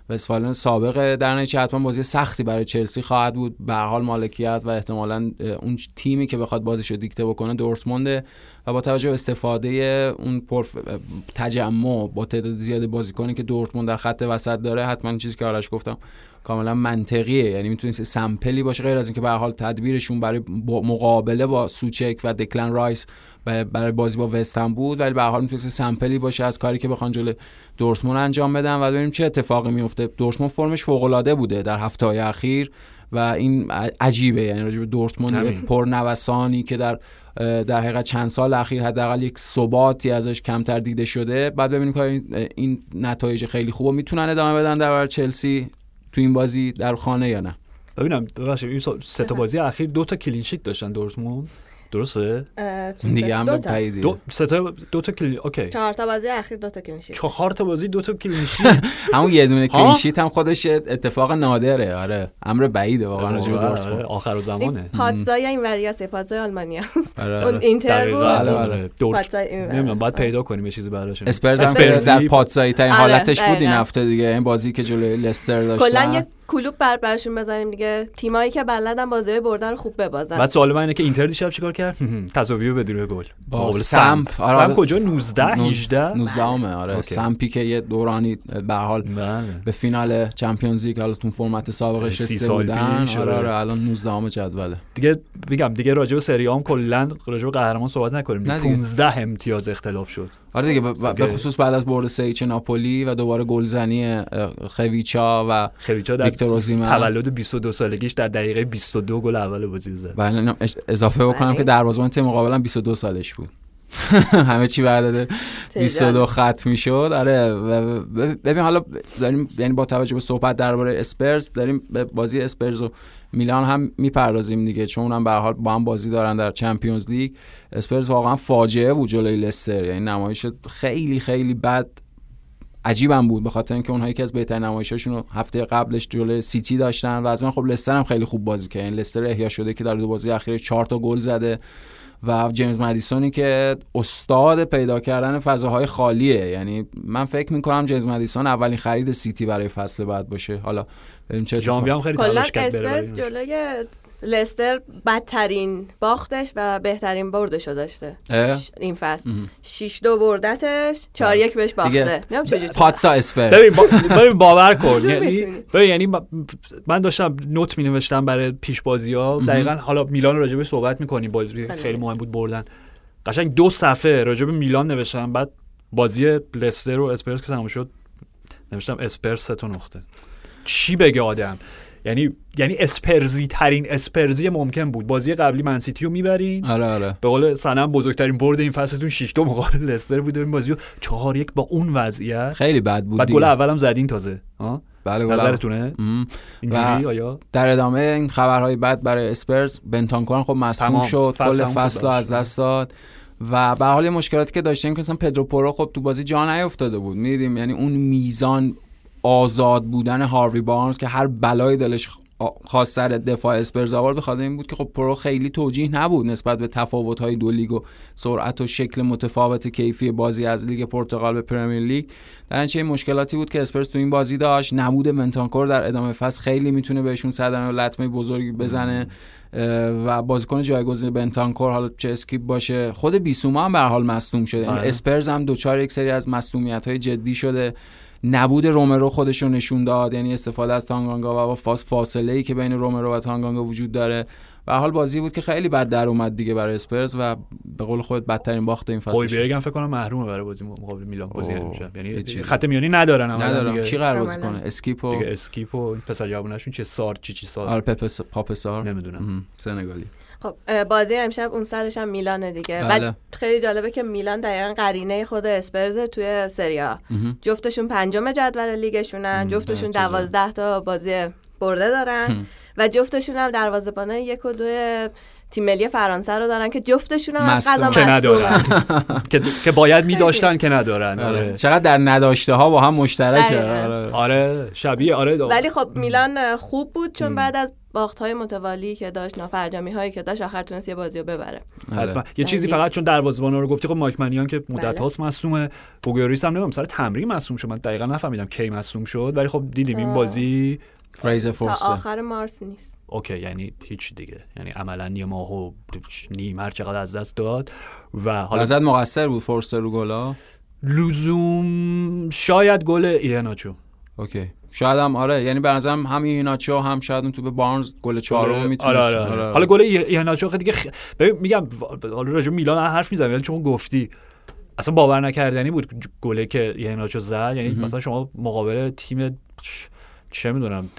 وستفالن سابقه، در نتیجه حتما بازی سختی برای چلسی خواهد بود. به هر حال مالکیت و احتمالاً اون تیمی که بخواد بازیشو دیکته بکنه دورتموند و با توجه به استفاده اون تجمع با تعداد زیاد بازیکنی که دورتموند در خط وسط داره، حتما چیزی که آرش گفتم کاملا منطقیه، یعنی میتونه سمپلی باشه، غیر از اینکه به هر حال تدبیرشون برای مقابله با سوچک و دکلن رایس برای بازی با وستهم بود، ولی به هر حال میتونه سمپلی باشه از کاری که بخوان جلوی دورتموند انجام بدن و ببینیم چه اتفاقی میفته. دورتموند فرمش فوق العاده بوده در هفته‌های اخیر و این عجیبه، یعنی راجع به دورتموند پرنوسانی که در حقیقت چند سال اخیر حداقل یک ثباتی ازش کمتر دیده شده، بعد ببینیم که این نتایج خیلی خوبو میتونن ادامه بدن در برابر چلسی تو این بازی در خانه یا نه. ببینم باشه این 3 تا بازی اخیر 2 تا کلین شیت داشتن دورتموند، درسته؟ دیگه هم تایید 2 تا کلین اوکی 4 تا بازی اخیر 2 تا کلین شیت 4 تا بازی 2 تا کلین شیت همون یه دونه کلین شیت هم خودش اتفاق نادره. آره امر بعیده واقعا راجع به دورتموند آخر زمانه. پادزای این وریاس پادزای آلمانیا اون اینتر بود، پادزای نمیدونم بعد پیدا کنیم یه چیزی براش. اسپرز در پادزای ترین حالتش بود این هفته دیگه، این بازی که جلوی لستر داشتن کلوب برشون بزنیم دیگه، تیمایی که بلدن بازی‌های بردن خوب ببازن. بعد سوال من اینه که اینتر دیشب چیکار کرد؟ تساوی به دروی گل مقابل سمپ. آره کجا 19 18 19ام. آره سمپی که یه دورانی به حال به فینال چمپیونز لیگ حالا تو فرمت سابقش رسیده بودن. آره الان 19ام جدوله دیگه. میگم دیگه راجع به سری آم کلا راجع به قهرمان صحبت نکنیم، 15 امتیاز اختلاف شد. آره دیگه به خصوص بعد از برد 3-0 ناپولی و دوباره گلزنی خویچا در تولد 22 سالگیش در دقیقه 22 گل اول بازی زد. بله اضافه بکنم که دروازه‌بان تیم مقابلم 22 سالش بود. همه چی بعد 22 ختم میشد. آره ببین حالا داریم یعنی با توجه به صحبت درباره اسپرز داریم به بازی اسپرز و میلان هم میپردازیم دیگه، چون اونم به هر حال با هم بازی دارن در چمپیونز لیگ. اسپرز واقعا فاجعه بود جلوی لستر، یعنی نمایش خیلی خیلی بد عجیبم بود، به خاطر اینکه اونها یکی از بهترین نمایشاشون رو هفته قبلش جلوی سیتی داشتن و از من خب لستر هم خیلی خوب بازی کرد. این لستر احیا شده که در 2 بازی اخیر 4 تا گل زده و جیمز مدیسونی که استاد پیدا کردن فضاهای خالیه، یعنی من فکر میکنم جیمز مدیسون اولین خرید سیتی برای فصل بعد باشه. حالا بریم چه جامبی هم خیلی تلاش کرد برای جلوی لستر بدترین باختش و بهترین بردش رو داشته این فصل 6-2 بردتش 4-1 بهش باخته. نمیدونم چجوری پاتسا اسپرز. ببین باور کن یعنی من داشتم نوت می‌نوشتم برای پیش بازی‌ها دقیقاً، حالا میلان راجع بهش صحبت می‌کنیم، بازی خیلی مهم بود بردن، قشنگ 2 صفحه راجع به میلان نوشتم، بعد بازی لستر و اسپرز که تموم شد نوشتم اسپرز 3 نقطه. چی بگه آدم؟ یعنی اسپرزی ترین اسپرزی ممکن بود. بازی قبلی من سیتیو میبرین، آره به قول سنم بزرگترین برد این فصلتون 6-2 مقابل لستر بود، این بازیو 4-1 با اون وضعیت خیلی بد بود. بعد گل اولم زدین تازه. بله نظرتونه اینجوری؟ آیا در ادامه این خبرهای بد برای اسپرز بنتانکورن خب مصدوم شد، کل فصل از دست داد و به حال مشکلاتی که داشتیم که مثلا پدرو پورو خب تو بازی جا نیافتاده بود، می‌دیدیم یعنی اون میزان آزاد بودن هاروی بارنز که هر بلای دلش خاص سر دفاع اسپرز آورد به خاطر این بود که خب پرو خیلی توجیه نبود نسبت به تفاوت‌های دو لیگ و سرعت و شکل متفاوت کیفی بازی از لیگ پرتغال به پرمیر لیگ. در این چه مشکلاتی بود که اسپرز تو این بازی داشت. نبود منتانکور در ادامه فصل خیلی میتونه بهشون صدمه و لطمه بزرگی بزنه و بازیکن جایگزین بنتانکور حالا چه اسکیپ باشه، خود بیسوما هم به هر حال مصدوم شده، یعنی اسپرز هم دوچار یک سری از مصدومیت‌های جدی شده. نبود رومرو خودش رو نشون داد، یعنی استفاده از تانگانگا و فاصله‌ای که بین رومرو و تانگانگا وجود داره. به هر حال بازی بود که خیلی بد در اومد دیگه برای اسپرز و به قول خودت بدترین باخت این فصل. هویبرگ هم فکر کنم محرومه برای بازی مقابل میلان بازی میشه، یعنی خط میانی ندارن دیگه. کی قرار بازی کنه؟ اسکیپو دیگه، اسکیپو پسر جووناشون چه سار چی سار، آره پاپسار نمیدونم سنگالی. خب بازی امشب اون سرش هم میلانه دیگه. بعد خیلی جالبه که میلان دقیقاً قرینه خود اسپرز توی سری آ. جفتشون پنجم جدول لیگشونن، جفتشون 12 تا بازی برده دارن و جفتشون هم دروازه‌بان 1 و 2 تیم ملی فرانسه رو دارن که جفتشون هم از قضا ندارن، که باید می‌داشتن که ندارن. چقدر در نداشته‌ها با هم مشترکه. آره شبیه آره. ولی خب میلان خوب بود چون بعد از باخت‌های متوالی که داشت، نافرجامی‌هایی که داشت، آخر تونست یه بازی رو ببره. حتما یه چیزی فقط چون دروازه‌بانا رو گفتی، خب مایک منیان که مدت هاست مصدومه، بوگوریس هم نمیدونم سر تمرین مصدوم شد، من دقیقاً نفهمیدم کی مصدوم شد، ولی خب دیدیم این بازی فریزر فورس تا آخر مارس نیست. اوکی، یعنی هیچ دیگه، یعنی عملاً یه ماه و نیم هر چقدر از دست داد و حالا زد مقصر بود فورستر رو گلا لزوم، شاید گل ایناچو. اوکی شاید هم آره، یعنی به نظرم هم ایناچو هم شاید اون تو به بارنز گل چهارم میتونه. آره. حالا گل ایناچو دیگه ببین میگم حالا راجع میلان حرف میزنم، ولی چون گفتی اصلا باور نکردنی بود گله که ایناچو زد، یعنی مثلا شما مقابل تیم چه میدونم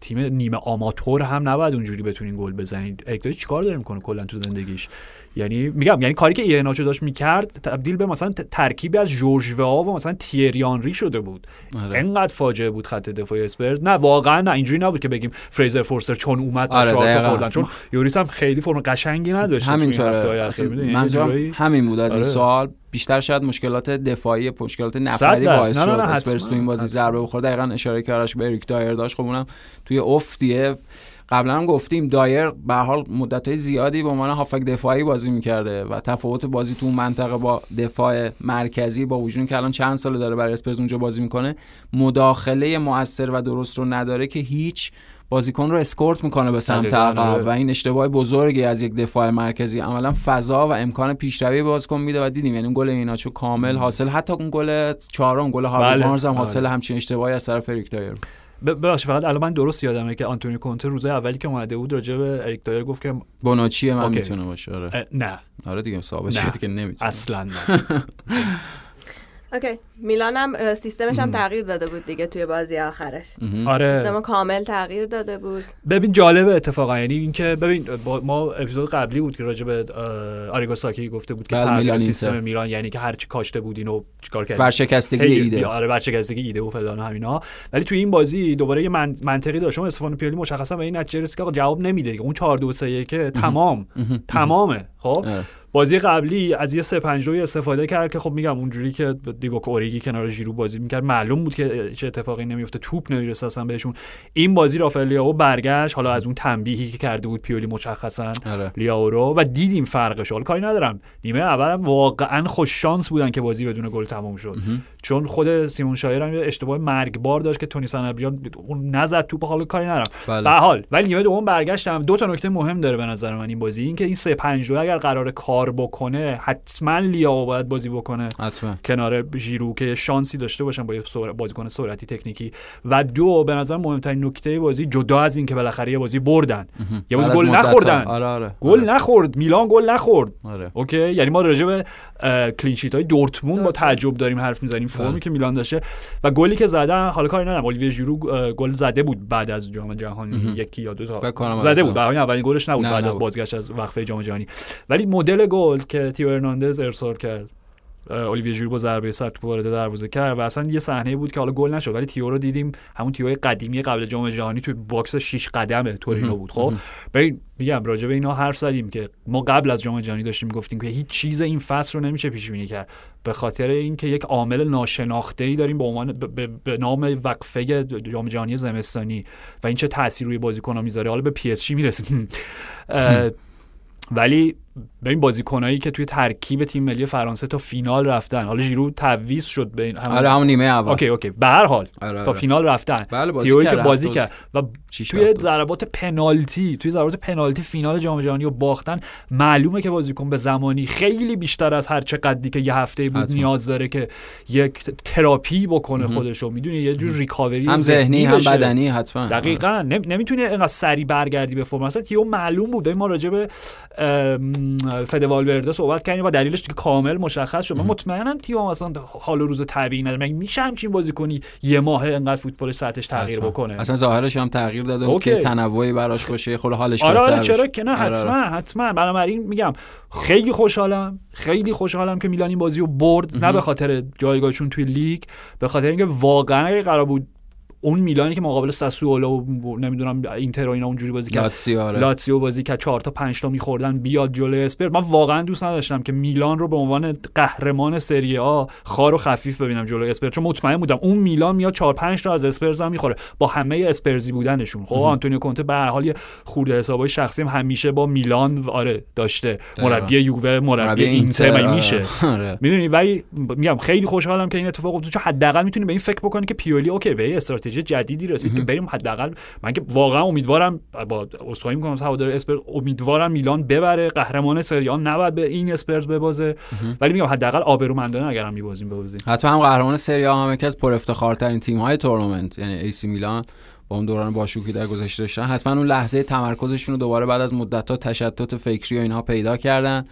تیم نیمه آماتور هم نباید اونجوری بتونین گل بزنید. اریکتوری چیکار داره میکنه کلا تو زندگیش؟ یعنی میگم یعنی کاری که ایناچو داشت میکرد تبدیل به مثلا ترکیبی از ژورژ وآ و مثلا تیری آنری شده بود. انقدر فاجعه بود خط دفاع اسپرز. نه واقعا نه، اینجوری نبود که بگیم فریزر فورستر چون اومد چهار تا خوردن، چون یوریس هم خیلی فرم قشنگی نداشت همینطوره. منظورم همین بود از این سوال، بیشتر شاید مشکلات دفاعی مشکلات نفری باعث شد اسپرز تو این بازی ضربه بخوره. دقیقاً اشاره کاراش به اریک دایر داشت، خب اونم توی افتیه. قبلا هم گفتیم دایر به حال مدت‌های زیادی به عنوان هافک دفاعی بازی می‌کرده و تفاوت بازی تو اون منطقه با دفاع مرکزی با وجود که الان چند سال داره برای اسپرز اونجا بازی می‌کنه، مداخله مؤثر و درست رو نداره که هیچ بازیکن رو اسکورت می‌کنه به سمت عقب و این اشتباه بزرگی از یک دفاع مرکزی. عملاً فضا و امکان پیشروی بازیکن میده و دیدیم یعنی گل ایناچو کامل حاصل، حتی اون گل چهارم گل هاروی بارنز هم حاصل همچین اشتباهی از طرف اریک دایر. ببخشید فقط الان من درست یادمه که آنتونیو کونته روز اولی که اومده بود راجع به اریک دایر گفت که بوناچی من میتونه باشه. آره نه آره دیگه ثابت شد که نمیتونه اصلا. اوکی میلان هم سیستمش هم تغییر داده بود دیگه توی بازی آخرش. آره سیستم کامل تغییر داده بود. ببین جالبه اتفاقا، یعنی اینکه ببین ما اپیزود قبلی بود که راجع به آریگو ساکی گفته بود که تغییر سیستم میلان یعنی که هر چی کاشته بود اینو چیکار کرد، ورشکستگی ایده. آره ورشکستگی ایده و فلان همینا. ولی توی این بازی دوباره یه منطقی داشت. استفانو پیولی مشخصا به این نتیجه رسید که جواب نمیده دیگه. اون 4-2-3-1 که تمامه. خب بازی قبلی از یه 3-5-2 استفاده کرد که خب میگم اونجوری که دیوک اوریگی کنار ژیرو بازی میکرد معلوم بود که چه اتفاقی نمیفته، توپ نمیرسه اصلا بهشون. این بازی رافائل لیائو برگشت حالا از اون تنبیهی که کرده بود پیولی مشخصا لیائو رو و دیدیم فرقش. حالا کاری ندارم نیمه اولم واقعا خوش شانس بودن که بازی بدون گل تموم شد، چون خود سیمون شایر هم اشتباه مرگبار داشت که تونی سنابریان اون نزد توپ. حالا کاری ندارم به حال، ولی نیمه دوم برگشتم. دو تا نکته مهم داره به نظر من این بازی، اینکه این 3-5-2 اگر قرار بکنه حتما لیائو باید بازی بکنه کنار ژیرو که شانسی داشته باشن با یه بازیکن سرعتی تکنیکی. و دو به نظر مهمترین نکته بازی جدا از این که بالاخره یه بازی بردن یه بازی گل نخوردن. آره. گل نخورد میلان، گل نخورد. اوکی یعنی ما راجع به کلین شیت های دورتموند با تعجب داریم حرف میزنیم، فرمی که میلان داشته و گلی که زدن. حالا کاری ندارم اولیویه ژیرو گل زده بود بعد از جام جهانی، یکی یا دو تا زده بود، برای اولین گلش نبود بعد از بازگشت از وقفه جام جهانی. ولی مدل گل که تیو هرناندز ارسال کرد اولیویه ژیرو با ضربه سر توپ وارد دروازه کرد و اصلا یه صحنه بود که حالا گل نشد ولی تیو رو دیدیم، همون تیوی قدیمی قبل جام جهانی توی باکس 6 قدمه تورینو بود. خب ببین میگم راجع به اینا حرف زدیم که ما قبل از جام جهانی داشتیم گفتیم که هیچ چیز این فصل رو نمیشه پیش بینی کرد به خاطر اینکه یک عامل ناشناخته‌ای داریم به عنوان به نام وقفه جام جهانی زمستانی و این چه تأثیری روی بازیکن‌ها میذاره. حالا به پی اس جی میرسیم ولی به این بازیکنایی که توی ترکیب تیم ملی فرانسه تا فینال رفتن، حالا ژیرو تعویض شد به این همون نیمه اول، اوکی به هر حال تا فینال رفتن، تیوی که بازی کرد و توی ضربات پنالتی فینال جام جهانی رو باختن. معلومه که بازیکن به زمانی خیلی بیشتر از هر چه قدری که یه هفته بود نیاز داره که یک تراپی بکنه خودشو، میدونی یه جور ریکاوری هم ذهنی هم بدنی. حتما دقیقاً نمیتونه اینقدر سریع برگردی به فرم. اصلا تیو معلوم بود. ما راجع به فد والورده صحبت کردیم و دلیلش که کامل مشخص شد. من مطمئنم تیو مثلا حال و روز طبیعی نداره. میشه همچین بازی کنی یه ماه انقدر فوتبال ساعتش تغییر بکنه؟ اصلا ظاهرش هم تغییر داده که تنوعی براش باشه، خود حالش بهتر بشه. آره چرا که نه، حتما. بنابراین میگم خیلی خوشحالم، که میلان این بازی رو برد، نه به خاطر جایگاهشون توی لیگ، به خاطر اینکه واقعا اگه قرار بود اون میلانی که مقابل ساسوولو و نمیدونم اینتر و اینا اونجوری بازی کرد، لاتزیو بازی که 4 تا 5 تا می‌خوردن بیاد جلوی اسپر، من واقعا دوست نداشتم که میلان رو به عنوان قهرمان سری آ خار و خفیف ببینم جلوی اسپر، چون مطمئن بودم اون میلان میاد 4 5 تا از اسپرز هم می‌خوره با همه اسپرزی بودنشون. خب آنتونیو کونته به هر حال یه خورده حسابای شخصی هم همیشه با میلان داشته، مربی یووه، مربی اینتر میشه، میدونی. ولی میگم خیلی خوشحالم که این اتفاق افتاد، چون حداقل میتونی به این فکر بکنی که پیولی اوکی به استراتژی جدیدی رسید که بریم. حداقل من که واقعا امیدوارم، با اسخای میکنم هوادار اسپرز، امیدوارم میلان ببره، قهرمان سری آ نباید به این اسپرز ببازه، ولی میگم حداقل آبرومندانه اگر هم میبازیم ببازیم. حتما هم قهرمان سری آ هم یکی از پر افتخارترین تیم‌های تورنمنت، یعنی ای سی میلان با اون دوران باشکوهی در گذشته داشتن، حتما اون لحظه تمرکزشون رو دوباره بعد از مدت‌ها تشتت فکری و اینها پیدا کردن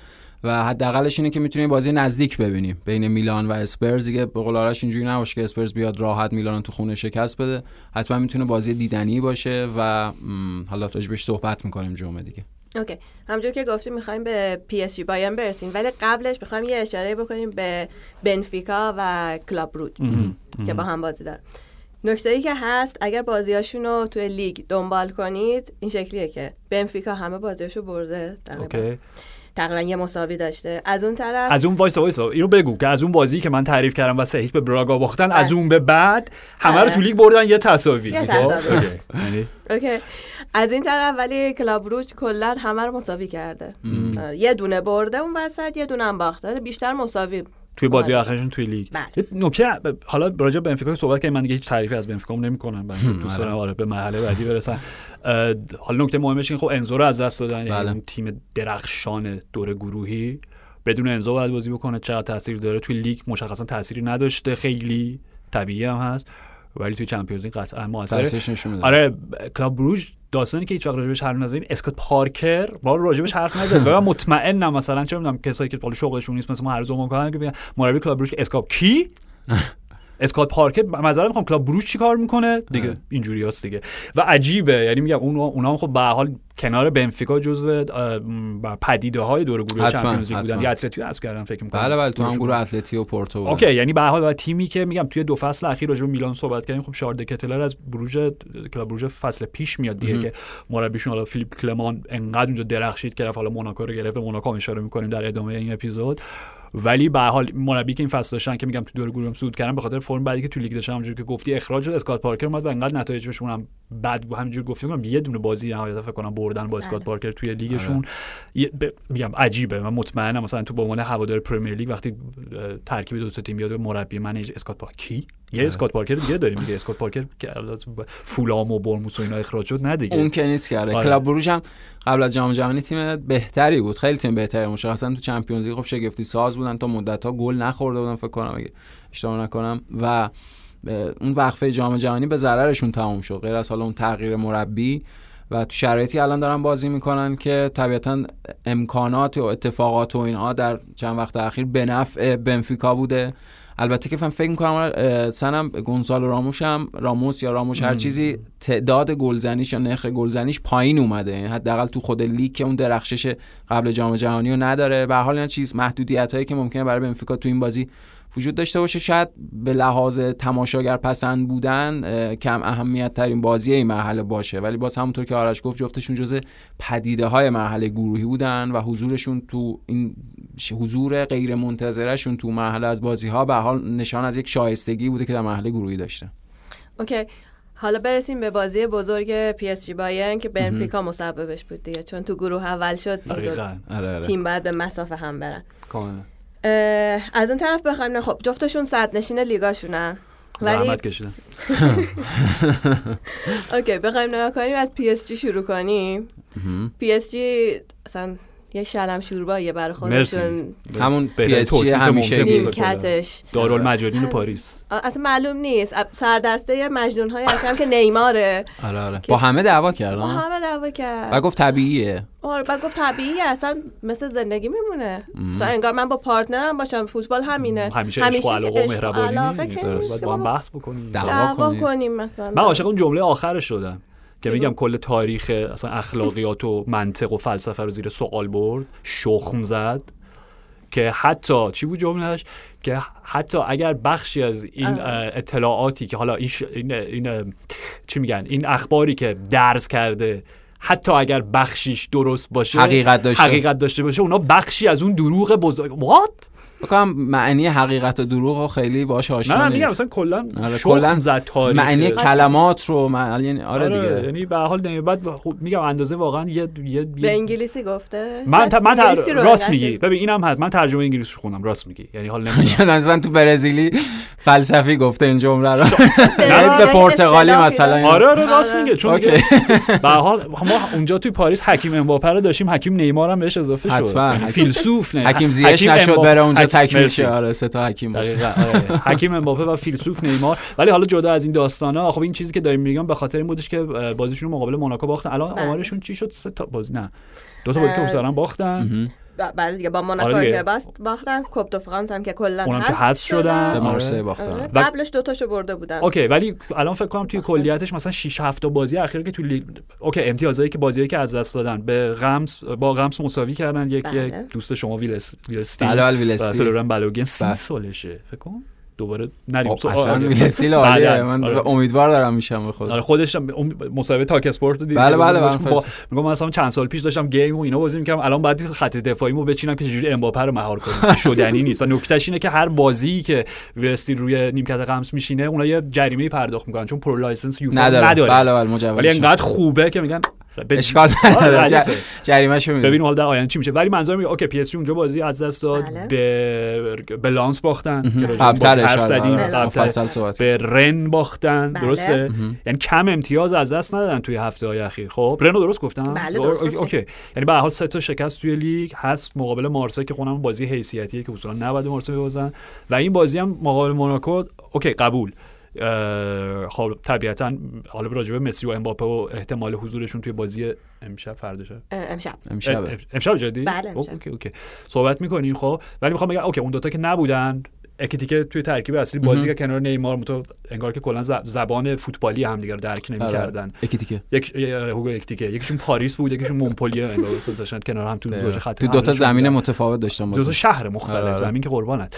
و حداقلش اینه که میتونیم بازی نزدیک ببینیم بین میلان و اسپرز. دیگه به قول آرش اینجوری نباشه که اسپرز بیاد راحت میلان رو تو خونه شکست بده، حتما میتونه بازی دیدنی باشه و حالا راجبش صحبت میکنیم جمعه دیگه. اوکی، همونجوری که گفتیم میخوایم به پی اس جی بایرن برسیم، ولی قبلش میخوایم یه اشاره بکنیم به بنفیکا و کلاب بروج که با هم بازی دارن. نکته‌ای که هست اگر بازیاشون رو توی لیگ دنبال کنید این شکلیه که بنفیکا همه بازیاشو برده، اوکی، تقریبا یه مساوی داشته. از اون طرف وایسا اینو بگو که از اون بازی که من تعریف کردم و 3-0 به براگا باختن از اون به بعد همه رو تو لیگ بردن یه تساوی. اوکی. از این طرف ولی کلاب بروج کلا همه رو مساوی کرده، یه دونه برده اون وسط، یه دونه هم باخته، بیشتر مساوی توی بازی آخرشون توی لیگ. نکته حالا راجع به بنفیکا صحبت کردیم، من دیگه هیچ تعریفی از بنفیکا نمی‌کنم، من دوست دارم به مرحله بعدی برسن. حالا نکته مهمش این، خب انزو رو از دست دادن، این تیم درخشان دور گروهی بدون انزو باید بازی بکنه، چقدر تاثیر داره توی لیگ مشخصا تاثیری نداشته، خیلی طبیعی هم هست، ولی توی چمپیونز لیگ قطعا موثرش نشون میده. آره کلاب بروژ داستانی که هیچ وقت راجبش حرف نزدیم، اسکات پارکر ما راجبش حرف نزدیم، من مطمئنم مثلا چه میدونم کسایی که بالا شغلشون نیست مثلا ما هر زمان کردن که بگن مربی کلاب بروژ اسکات کی اسکات پارکر مثلا میخوام کلاب بروژ چیکار میکنه دیگه، اینجوری هست دیگه و عجیبه. یعنی میگم اونا خب به هر حال کنار بنفیکا جزو پدیده‌های دور گروه چمپیونز لیگ بودن، یا اتلتیو حذف کردن فکر می‌کنم. بله تو هم گروه اتلتیو پورتو بودن. اوکی، یعنی به هر حال تیمی که میگم توی دو فصل اخیر راجع به میلان صحبت کردیم، خب شارد کتلر از کلاب بروژ فصل پیش میاد دیگه که مربیشون حالا فیلیپ کلمان انقدر اونجا درخشید که رفت حالا موناکو رو گرفت، موناکو اشاره می‌کنیم در ادامه این اپیزود. ولی به هر حال مربی که این فصل داشتن که میگم تو دور گروه صعود کردن به خاطر فرم بعدی که تو لیگ داشتن، همونجوری که گفتی اخراج شد اسکات پارکر اومد و انقدر نتایجشون هم بد بود، همینجوری گفتم یه دونه بازی نهایتا فکر کنم بردن با اسکات پارکر توی لیگشون. میگم عجیبه، من مطمئنم مثلا تو به عنوان هوادار پرمیر لیگ وقتی ترکیب دو تا تیم بیاد مربی من اسکات پارکر کی یه اسکات پارکر دیگه داریم دیگه، اسکات پارکر که فولام و برموت و اینا اخراج شد نه دیگه، اون که نیست کرده. کلاب بروژ هم قبل از جام جهانی تیم بهتری بود، خیلی تیم بهتری، مشخصا تو چمپیونز لیگ خب شگفتی ساز بودن، تا مدت‌ها گل نخورده بودن فکر کنم اگه اشتباه نکنم و اون وقفه جام جهانی به ضررشون تموم شد، غیر از حالا اون تغییر مربی و تو شرایطی الان دارن بازی میکنن که طبیعتا امکانات و اتفاقات و اینها در چند وقت اخیر به نفع بنفیکا بوده البته که فکر می‌کنم سنم گونزالو راموس هم هر چیزی تعداد گلزنیش یا نرخ گلزنیش پایین اومده، یعنی حداقل تو خود لیگ که اون درخشش قبل جام جهانی رو نداره. به هر حال این چیز محدودیتایی که ممکنه برای بنفیکا تو این بازی وجود داشته باشه، شاید به لحاظ تماشاگر پسند بودن کم اهمیت ترین بازی این مرحله باشه، ولی باز همونطور که آرش گفت جفتشون جزء پدیده‌های مرحله گروهی بودن و حضورشون تو این حضور غیر منتظرهشون تو مرحله از بازی‌ها به حال نشان از یک شایستگی بوده که در مرحله گروهی داشته. اوکی، حالا برسیم به بازی بزرگ پی اس جی بایرن که بنفیکا مسببش بود دیگه، چون تو گروه اول شد تیم بعد به مسافه هم برن. از اون طرف بخوایم خب جفتشون صدرنشین لیگاشونن، ولی زحمت کشیدن. اوکی، بخوایم نگاه کنیم از پی اس جی شروع کنیم. پی اس جی مثلا یه شلم شوربایه برای خودشون، همون پی اس جی همیشه نیمکتش دارالمجانین پاریس، اصلا معلوم نیست سردسته مجنون‌های اصلا که نیماره. با همه دعوا کرد، و گفت طبیعیه. آره، بعد گفت طبیعیه، اصلا مثل زندگی میمونه. مثلا انگار من با پارتنرم باشم، فوتبال همینه، همیشه عشق و علاقه و مهربانی با هم بحث بکنیم، دعوا کنیم. مثلا من عاشق اون جمله آخرش شدم که میگم کل تاریخ اصلا اخلاقیات و منطق و فلسفه رو زیر سوال برد، شخم زد، که حتی چی بود جملهش، که حتی اگر بخشی از این اطلاعاتی که حالا این چی میگن این اخباری که درز کرده، حتی اگر بخشیش درست باشه، حقیقت داشته باشه، اونا بخشی از اون دروغ بزرگ بکنم. معنی حقیقت و دروغ رو خیلی باهاش آشنا نیست. من میگم مثلا کلا زد تاریخ معنی کلمات رو یعنی دیگه، یعنی به هر حال نمیبد میگم اندازه واقعا یه به انگلیسی گفته. من راست میگی، ببین اینم حتما ترجمه انگلیسی خوندم، راست میگی. یعنی حال نمیدونم مثلا تو برزیلی فلسفی گفته این جمله رو، به پرتغالی مثلا. آره راست میگه، چون به هر حال ما اونجا توی پاریس حکیم امباپه رو داشتیم، حکیم نیمار هم بهش اضافه شد، فیلسوف نه حکیم زیش نشد بره اونجا تکمیل شه. آره، سه تا حکیم دقیقاً. آره، حکیم امباپه و فیلسوف نیمار. ولی حالا جدا از این داستانا، خب این چیزی که داریم میگم به خاطر این بودش که بازیشون مقابل موناکو باختن. الان آمارشون چی شد؟ سه تا بازی، نه دو تا بازی که اصلا باختن. بله دیگه، با موناکو که باختن، کوپ دو فرانس هم که کلا هست شدن، به مارسی باختن، قبلش دو تاشو برده بودن. اوکی، ولی الان فکر کنم توی کلیتش مثلا 6-7 بازی اخیر که تو لیگ، اوکی امتیازایی که بازیایی که از دست دادن به غمس، با غمس مساوی کردن، یک دوست شما ویلستی فلوران بلوگین 30 سالشه فکر کنم، دوباره نریم اصلا ویلستی عالیه، من امیدوار دارم میشم به خود. آره خودش مسابقه تاک اسپورت رو دیدم. بله میگم مثلا چند سال پیش داشتم گیم و اینا بازی میکردم، الان باید خط دفاعیمو بچینم که چجوری امباپه رو مهار کنم. شدنی نیست. و نکتهش اینه که هر بازی که ویلستی روی نیمکت قمص میشینه، اونا یه جریمه پرداخت میکنن چون پرو لایسنس یوفا نداره. بله مجوز. ولی انقدر خوبه که میگن اشکال نداره، جریمه‌شو میدن. ببین حالا در آینده چی میشه. ولی منظورم اینه اوکی، پی اس جی اونجا بازی از دست داد، به بلانس باختن، به رن باختن، درسته؟ یعنی کم امتیاز از دست ندادن توی هفته‌های اخیر. خب رنو درست گفتم؟ اوکی، یعنی به هر حال سه تا شکست توی لیگ هست، مقابل مارسی که خونم بازی حیثیتیه که اصولا نباید مارسی ببازن، و این بازی هم مقابل موناکو. اوکی قبول. خب طبیعتاً حالا راجع به مسی و امباپه و احتمال حضورشون توی بازی امشب جدی؟ بله امشب. اوکی صحبت می‌کنیم. خب ولی می‌خوام بگم اوکی اون دوتا که نبودن، یکی دیگه توی ترکیب اصلی بازی که کنار نیمار متو انگار که کلا زبان فوتبالی همدیگه رو درک نمی‌کردن. یک تیکه یکیشون پاریس بود، یکیشون مونپلیه، انگار داشتن کنار هم تو دو تا زمین متفاوت داشتن، دو تا شهر مختلف، زمین که قربانت.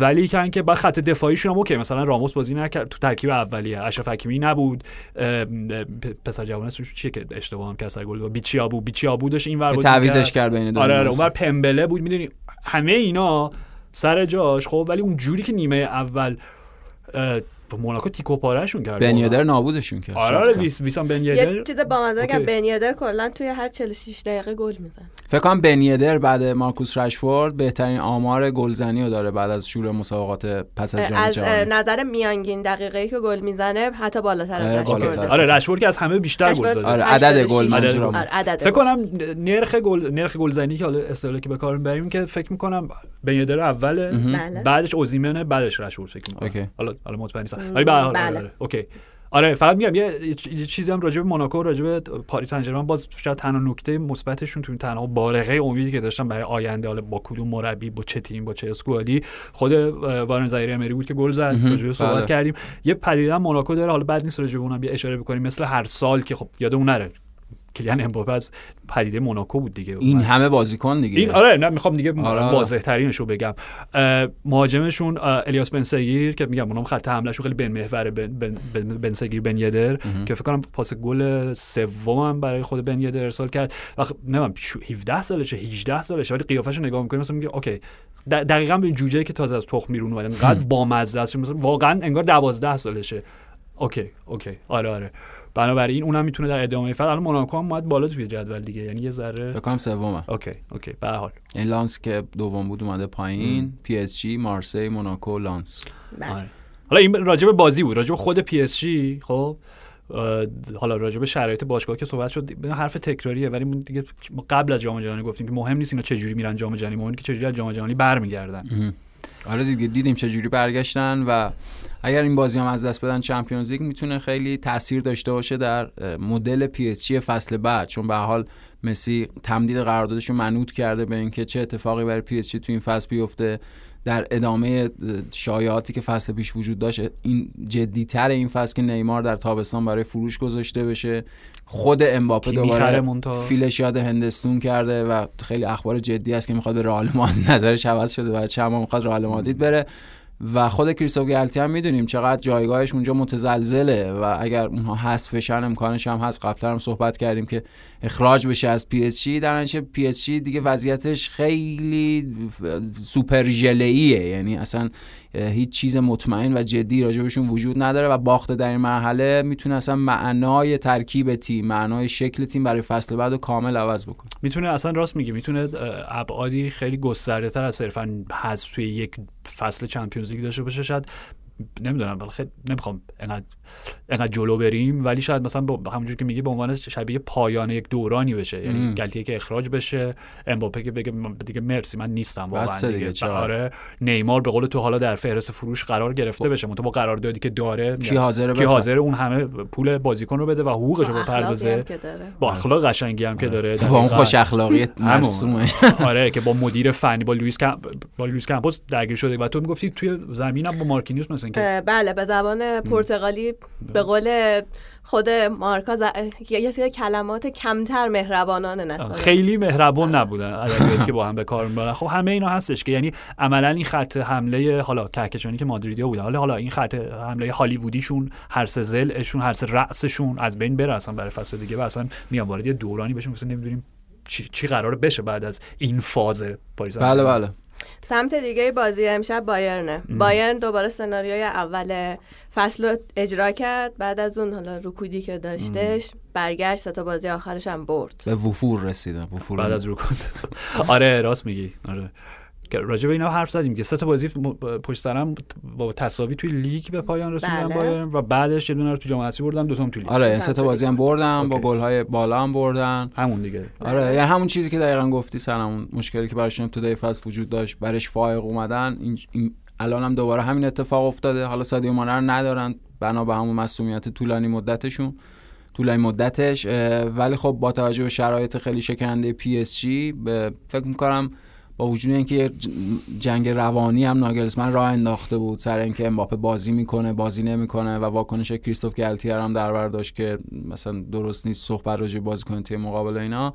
ولی که بعد خط دفاعیشون هم اوکی، مثلا راموس بازی نکرد تو ترکیب اولیه، اشرف حکیمی نبود، پسر جوانش چیه که اشتباه هم کسر گل بیچیابودش اینور بود، تعویضش کرد بین دو. آره اونور پمبله بود، میدونی همه اینا سر جاش. خب ولی اون جوری که نیمه اول موناکو تیکو پارهشون کرد، بنیادر نابودشون کرد. آره بیسان بنیادر یه چیز با مزه، بنیادر کلا توی هر 46 دقیقه گل میزنه. فکر کنم بنیادر بعد مارکوس رشفورد بهترین آمار گلزنی رو داره بعد از شروع مسابقات پس از جام جهانی، از نظر میانگین دقیقه‌ای که گل میزنه حتی بالاتر از رشفورد. آره رشفورد که از همه بیشتر گل زد. آره عدد گل منظورم. فکر کنم نرخ گلزنی که حالا اصطلاحی که به کار میبریم که فکر می‌کنم بنیادر اوله، بعدش اوزیمنه، بعدش رشفورد فکر می‌کنم. حالا مطمئن نیستم ولی به هر حال اوکی آره فقط میگم یه چیزی هم راجع به موناکو و راجع به پاری سن ژرمن باز شاید تنها نکته مثبتشون تو این تنها بارقه امیدی که داشتن برای آینده، حالا با کدوم مربی، با چه تیم، با چه اسکوادی، خود وارن زایر امری بود که گل زد، راجع به صحبت کردیم. یه پدیده موناکو داره، حالا بد نیست راجع به اونم یه اشاره بکنیم مثل هر سال که خب یادمون نره کلیان امباپه از پدیده موناکو بود دیگه، این همه بازیکن دیگه این آره نه میخوام دیگه واضح ترینشو بگم. مهاجمشون الیاس بنسگیر که میگم اونم خط حملهشون خیلی بن محور بنسگیر بن یدر که فکر کنم پاس گل سومم برای خود بن یدر ارسال کرد. نمیدونم 17 سالشه 18 سالشه ولی قیافه‌شو نگاه می‌کنی مثلا میگه اوکی دقیقاً به جوجه‌ای که تازه از تخم میرون اومده، انقدر بامزه است مثلا واقعاً انگار 12 سالشه. اوکی آره بنابراین اونم میتونه در ادامه فصل، الان موناکو هم اومد بالا توی جدول دیگه، یعنی یه ذره فکر کنم سومه. اوکی به هر حال این لانس که دوم بود اومده پایین، پی اس جی، مارسی، موناکو، لانس. آره. حالا این راجع به بازی بود، راجع به خود پی اس جی. خب حالا راجع به شرایط باشگاه که صحبت شد، حرف تکراریه ولی دیگه قبل از جام جهانی گفتیم که مهم نیست اینا چه جوری میرن جام جهانی، مهم اینه که چه جوری از جام جهانی برمیگردن. حالا دیگه دیدیم چه جوری برگشتن و اگر این بازی هم از دست بدن چمپیونز لیگ میتونه خیلی تاثیر داشته باشه در مدل پی اس جی فصل بعد، چون به هر حال مسی تمدید قراردادش رو منوط کرده به اینکه چه اتفاقی برای پی اس جی تو این فصل بیفته. در ادامه شایعاتی که فصل پیش وجود داشت، این جدی‌تر این فصل که نیمار در تابستان برای فروش گذاشته بشه، خود امباپه دوباره فیلش یاد هندستون کرده و خیلی اخبار جدی است که میخواد به رئال مادرید، نظرش عوض شده و چما میخواد رئال مادرید بره و خود کریستوف گالتی هم میدونیم چقدر جایگاهش اونجا متزلزله و اگر اونها حذف بشن امکانش هم هست، قبلا هم صحبت کردیم که اخراج بشه از پی اس جی. در نتیجه پی اس جی دیگه وضعیتش خیلی سوپر ژله‌ایه، یعنی اصلا هیچ چیز مطمئن و جدی راجبشون وجود نداره و باخت در این مرحله میتونه اصلا معنای ترکیب تیم، معنای شکل تیم برای فصل بعدو کامل عوض بکنه. میتونه اصلا راست میگه، میتونه ابعادی خیلی گسترده‌تر از صرفاً حذف توی یک فصل چمپیونز لیگ داشته باشه. شاید نمیدونم، بلکه نمیخوام انقدر جلو بریم، ولی شاید مثلا همونجوری که میگی به عنوان شبیه پایان یک دورانی بشه، یعنی گالتیه که اخراج بشه، امباپه که بگه دیگه مرسی من نیستم واقعا دیگه، آره نیمار به قول تو حالا در فهرست فروش قرار گرفته بشه، منتها با قراردادی که داره کی حاضر اون همه پول بازیکن رو بده و حقوقش رو بپردازه، با اخلاق قشنگی هم که داره، با اون خوش اخلاقیت مرسومش آره که با مدیر فنی با لوئیس کامپوس درگیر شده و تو میگفتی توی زمینم با مارکینیوس مثلا بله به زبان پرتغالی به قول خود مارکا یه سری کلمات کمتر مهربانانه نسبت خیلی مهربان نبودن ادبیاتی که با هم به کار می‌برن. خب همه اینا هستش که یعنی عملاً این خط حمله حالا کهکشانی که مادریدیا بودن، حالا این خط حمله هالیوودیشون، هر سه ضلعشون، هر سه رأسشون از بین بره اصلا برای فصل دیگه و اصلا میام وارد یه دورانی بشیم که نمی‌دونیم چی قراره بشه بعد از این فاز پاریس. بله سمت دیگه بازی امشب بایرن دوباره سناریوی اول فصل رو اجرا کرد، بعد از اون حالا رکودی که داشتش برگشت، تا بازی آخرش هم برد، به وفور رسیدن بعد از رکود آره راست میگی. آره راجع به اینا حرف زدیم که سه تا بازی پشت سرم با تساوی توی لیگ به پایان رسوندن بایرن و بعدش یه دونه رو تو جام حذفی بردن، دوتام تو لیگ. آره سه تا بازی هم بردن با گل‌های بالا هم بردن، همون دیگه آره یعنی همون چیزی که دقیقاً گفتی سلام، مشکلی که براشون ابتدای فصل وجود داشت برش فائق اومدن، این الان هم دوباره همین اتفاق افتاده. حالا سادیو مانه رو ندارن بنا به همون مسئولیت طولانی مدتش ولی خب با توجه به شرایط خیلی شکننده پی اس جی فکر می‌کنم با وجود اینکه جنگ روانی هم ناگلزمن راه انداخته بود سر اینکه امباپه بازی میکنه بازی نمیکنه و واکنش کریستوف گالتیر هم در بر داشت که مثلا درست نیست صحبت راجع به بازیکن تیم مقابل اینا،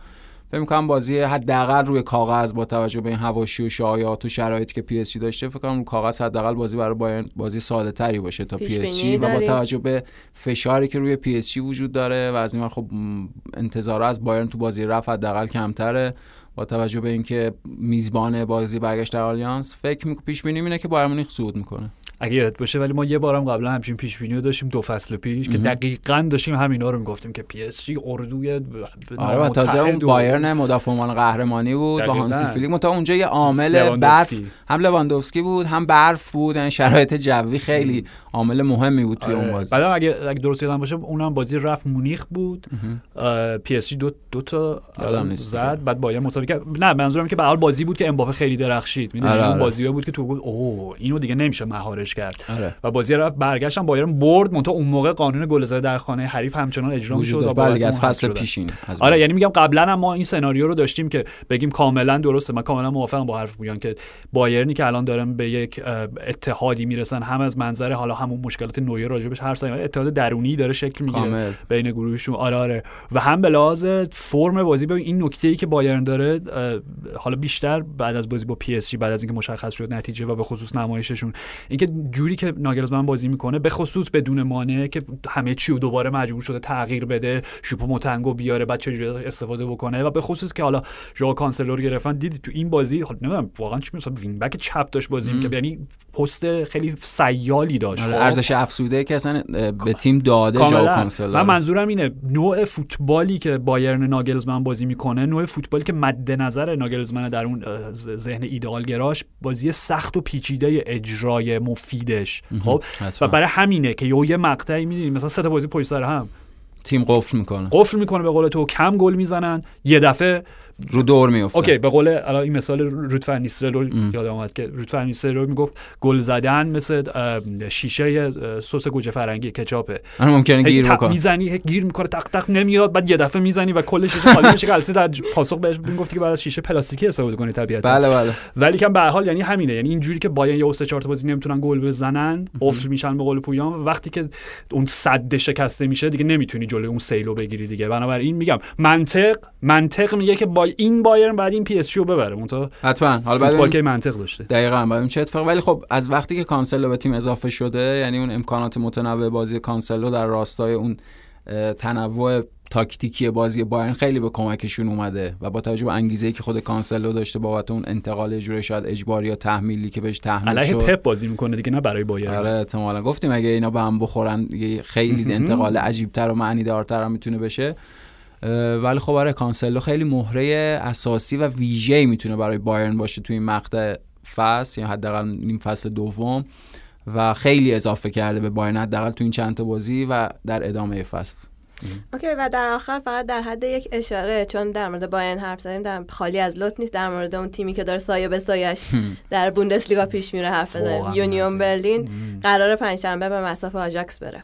فکر می‌کنم بازی حداقل روی کاغذ با توجه به این حواشی و شایعات و شرایطی که پی اس جی داشته فکر کنم روی کاغذ حداقل بازی برای بایرن بازی ساده‌تری باشه تا پی اس جی و با توجه به فشاری که روی پی اس جی وجود داره و از این ور خب انتظار از بایرن تو بازی رفت حداقل کمتره، با توجه به اینکه میزبان بازی برگشت در آلیانس فکر می‌کنم پیش بینی اینه که بایرن مونیخ صعود میکنه. اگه یادت باشه ولی ما یه بارم قبلا همچین پیش بینی رو داشتیم دو فصل پیش که دقیقاً داشتیم همینا رو میگفتیم که پی اس جی اردوی آره تازه اون بایرن مدافع عنوان قهرمانی بود با هانسی فلیک، متا اونجا یه عامل برف هم لواندوفسکی بود هم برف بود، یعنی شرایط جوی خیلی عامل مهمی بود توی اون بازی. بعدم اگه درست یادم باشه اونم بازی رفت مونیخ بود، پی اس جی دو تا زد بعد بایرن مساوی کرد. نه منظورم که به هر بازی بود که امباپه خیلی درخشید، میدونی اون بازیه بود که تو گفت اوه اینو دیگه نمیشه مهار گلش کرد. آره. و بازی رفت برگشتن بایرن برد، منتها اون موقع قانون گلزده در خانه حریف همچنان اجرا می‌شد. بله از فصل پیشین. آره یعنی میگم قبلا هم ما این سناریو رو داشتیم که بگیم کاملا درسته، من کاملا موافقم با حرف میگم که بایرنی که الان دارن به یک اتحادی میرسن، هم از منظر حالا همون مشکلات نویر راجبش حرف زدیم، اتحاد درونی داره شکل میگیره بین گروهشون. آره آره و هم به لحاظ فرم بازی ببین این نکته‌ای که بایرن داره حالا بیشتر بعد از بازی با پی اس جی، بعد از اینکه مشخص شد نتیجه و به خصوص نمایششون، اینکه جوری که ناگلزمن بازی میکنه به خصوص بدون مانع که همه چی رو دوباره مجبور شده تغییر بده، شوپوموتنگو بیاره، بعد چجوری استفاده بکنه و به خصوص که حالا ژو کانسلور گرفتن دیدی تو این بازی نمیدونم واقعا چی مثلا وینگ بک چپ داشت بازی می‌کرد، یعنی پست خیلی سیالی داشت، ارزش افزوده که اصلا به تیم داده ژو کانسلور. من منظورم اینه نوع فوتبالی که بایرن ناگلزمن بازی میکنه، نوع فوتبالی که مد نظر ناگلزمن در اون ذهن ایدئالگراش، بازی سخت و پیچیده اجرای مفیدش. خب و برای همینه که یه مقطعی می‌بینی مثلا سه تا بازی پشت سر هم تیم قفل میکنه به قول تو، کم گل میزنن، یه دفعه رو دور میافتن. اوکی به قول الان این مثال رود فن نیستلرو یادم اومد که رود فن نیستلرو میگفت گل زدن مثل شیشه سس گوجه فرنگی کچاپه، ممکنه گیر بکنه، میزنی گیر میکنه تق تق نمیاد، بعد یه دفعه میزنی و کل شیشه خالی میشه. البته در پاسخ بهش میگفتی که بعد از شیشه پلاستیکی استفاده کنی طبیعتا. بله ولی کم به هر حال یعنی همینه، یعنی اینجوری که بایرن یا 3-4 تا بازی نمیتونن گل بزنن قفل میشن به قول پویان، وقتی که اون سد شکسته میشه دیگه نمیتونی جلوی اون سیلو بگیری دیگه. بنابراین میگم منطق میگه که این بایرن بعد این پی اس جی رو ببره، منتها حتما حالا بعد فوتبال که منطق داشته دقیقاً بعد چه اتفاقی. ولی خب از وقتی که کانسلو به تیم اضافه شده، یعنی اون امکانات متنوع بازی کانسلو در راستای اون تنوع تاکتیکی بازی بایرن خیلی به کمکشون اومده و با توجه به انگیزه‌ای که خود کانسلو داشته بابت اون انتقال اجوری شاید اجباری یا تحمیلی که بهش تحمیل شد، علیه پپ بازی میکنه دیگه نه برای بایرن. آره احتمالاً گفتیم اگه اینا به هم بخورن خیلی انتقال عجیب‌تر و معنی‌دارتر هم میتونه بشه. ولی خب برای کانسلو خیلی مهره اساسی و ویژه‌ای میتونه برای بایرن باشه تو این مقطع فصل، یا حداقل نیم فصل دوم، و خیلی اضافه کرده به بایرن حداقل تو این چند تا بازی و در ادامه فصل. اوکی و در آخر فقط در حد یک اشاره، چون در مورد بایرن حرف زدیم در خالی از لطف نیست در مورد اون تیمی که داره سایه به سایش در بوندسلیگا پیش میره حرف بزنیم. یونیون برلین قراره پنجشنبه به مسافه آژاکس بره.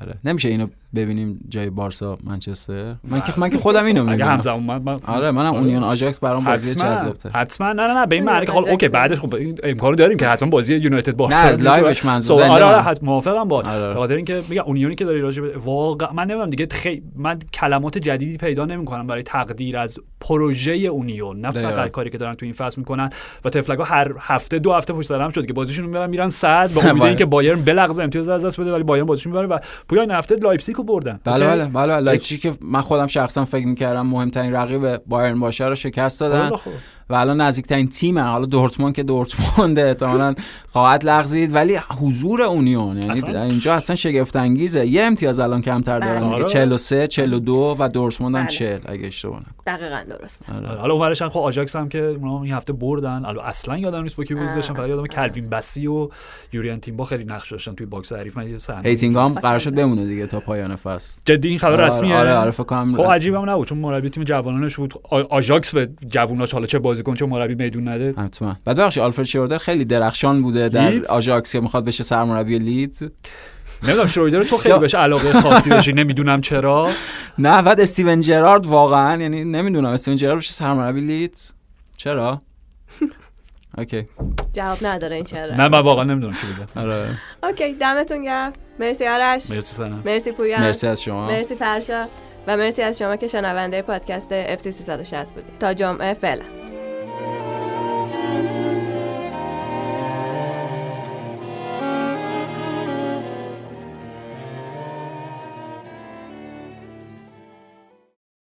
آره نمیشه اینو ببینیم جای بارسا منچستر؟ من که خودم اینو میگم. اگه همزمان من آره منم اونیون آژاکس برام بازی جذاب‌تره. حتما نه به این معنی که خب اوکی بعدش خب امکانو داریم که حتما بازی یونایتد بارسا نه از لایوش منظور زنده. آره حتما موافقم با به خاطر اینکه میگم اونیونی که داری راجع واقعا من نمیدونم دیگه من کلمات جدیدی پیدا نمی‌کنم برای تقدیر از پروژه اونیون، نه فقط کاری که دارن تو این فصل می‌کنن و تفلگا هر هفته دو هفته پشت سر هم شد که بازیشون میرن صد به امید اینکه بایرن بلغز امتیاز از دست بده، ولی بایرن بازیشون میبره و پویان هفته لایپزیگ بردن. بله لایپزیگ که من خودم شخصا فکر می‌کردم مهمترین رقیب بایرن باشه رو شکست دادن و الان نزدیکترین تیمه. حالا دورتموند که دورتموند احتمالاً خواهد لغزید، ولی حضور اونیون یعنی اینجا اصلا شگفت انگیزه. یه امتیاز الان کمتر دارن، 43 42 و دورتموند هم 40 اگه اشتباه نکنم. دقیقاً درسته. حالا اونورش هم خب آژاکس هم که اونا این هفته بردن. الان اصلاً یادم نیست با کی بازی داشتن، فقط یادم کلوین بسی و یوریان تیمبا خیلی نقش داشتن توی باکس حریف. من یه صحنه هیتینگام قرار شد بمونه دیگه تا پایان فصل. جدی این خبر رسمیه؟ آره خب عجیبم نبود چون مربی تیم جوانانش بود. آژاکس به جووناش حالا چه بازیکن چه مربی میدون نده حتما. بعد بخش آلفرد شوردر خیلی درخشان بوده در آژاکس که میخواد بشه سرمربی لید. نمیدونم شوردر تو خیلی بهش علاقه خاصی داشتی، نمیدونم چرا. نه بعد استیون جرارد واقعا یعنی نمیدونم استیون جرارد بشه سرمربی لید چرا؟ اوکی جواب نداره این چرا. نه من واقعا نمیدونم چی بگم. آره اوکی دمتون گرم. مرسی آرش، مرسی سنا، مرسی پویان، مرسی از شما، مرسی فرشا و مرسی از شما که شنونده پادکست FC 360 بودید. تا جمعه فعلا.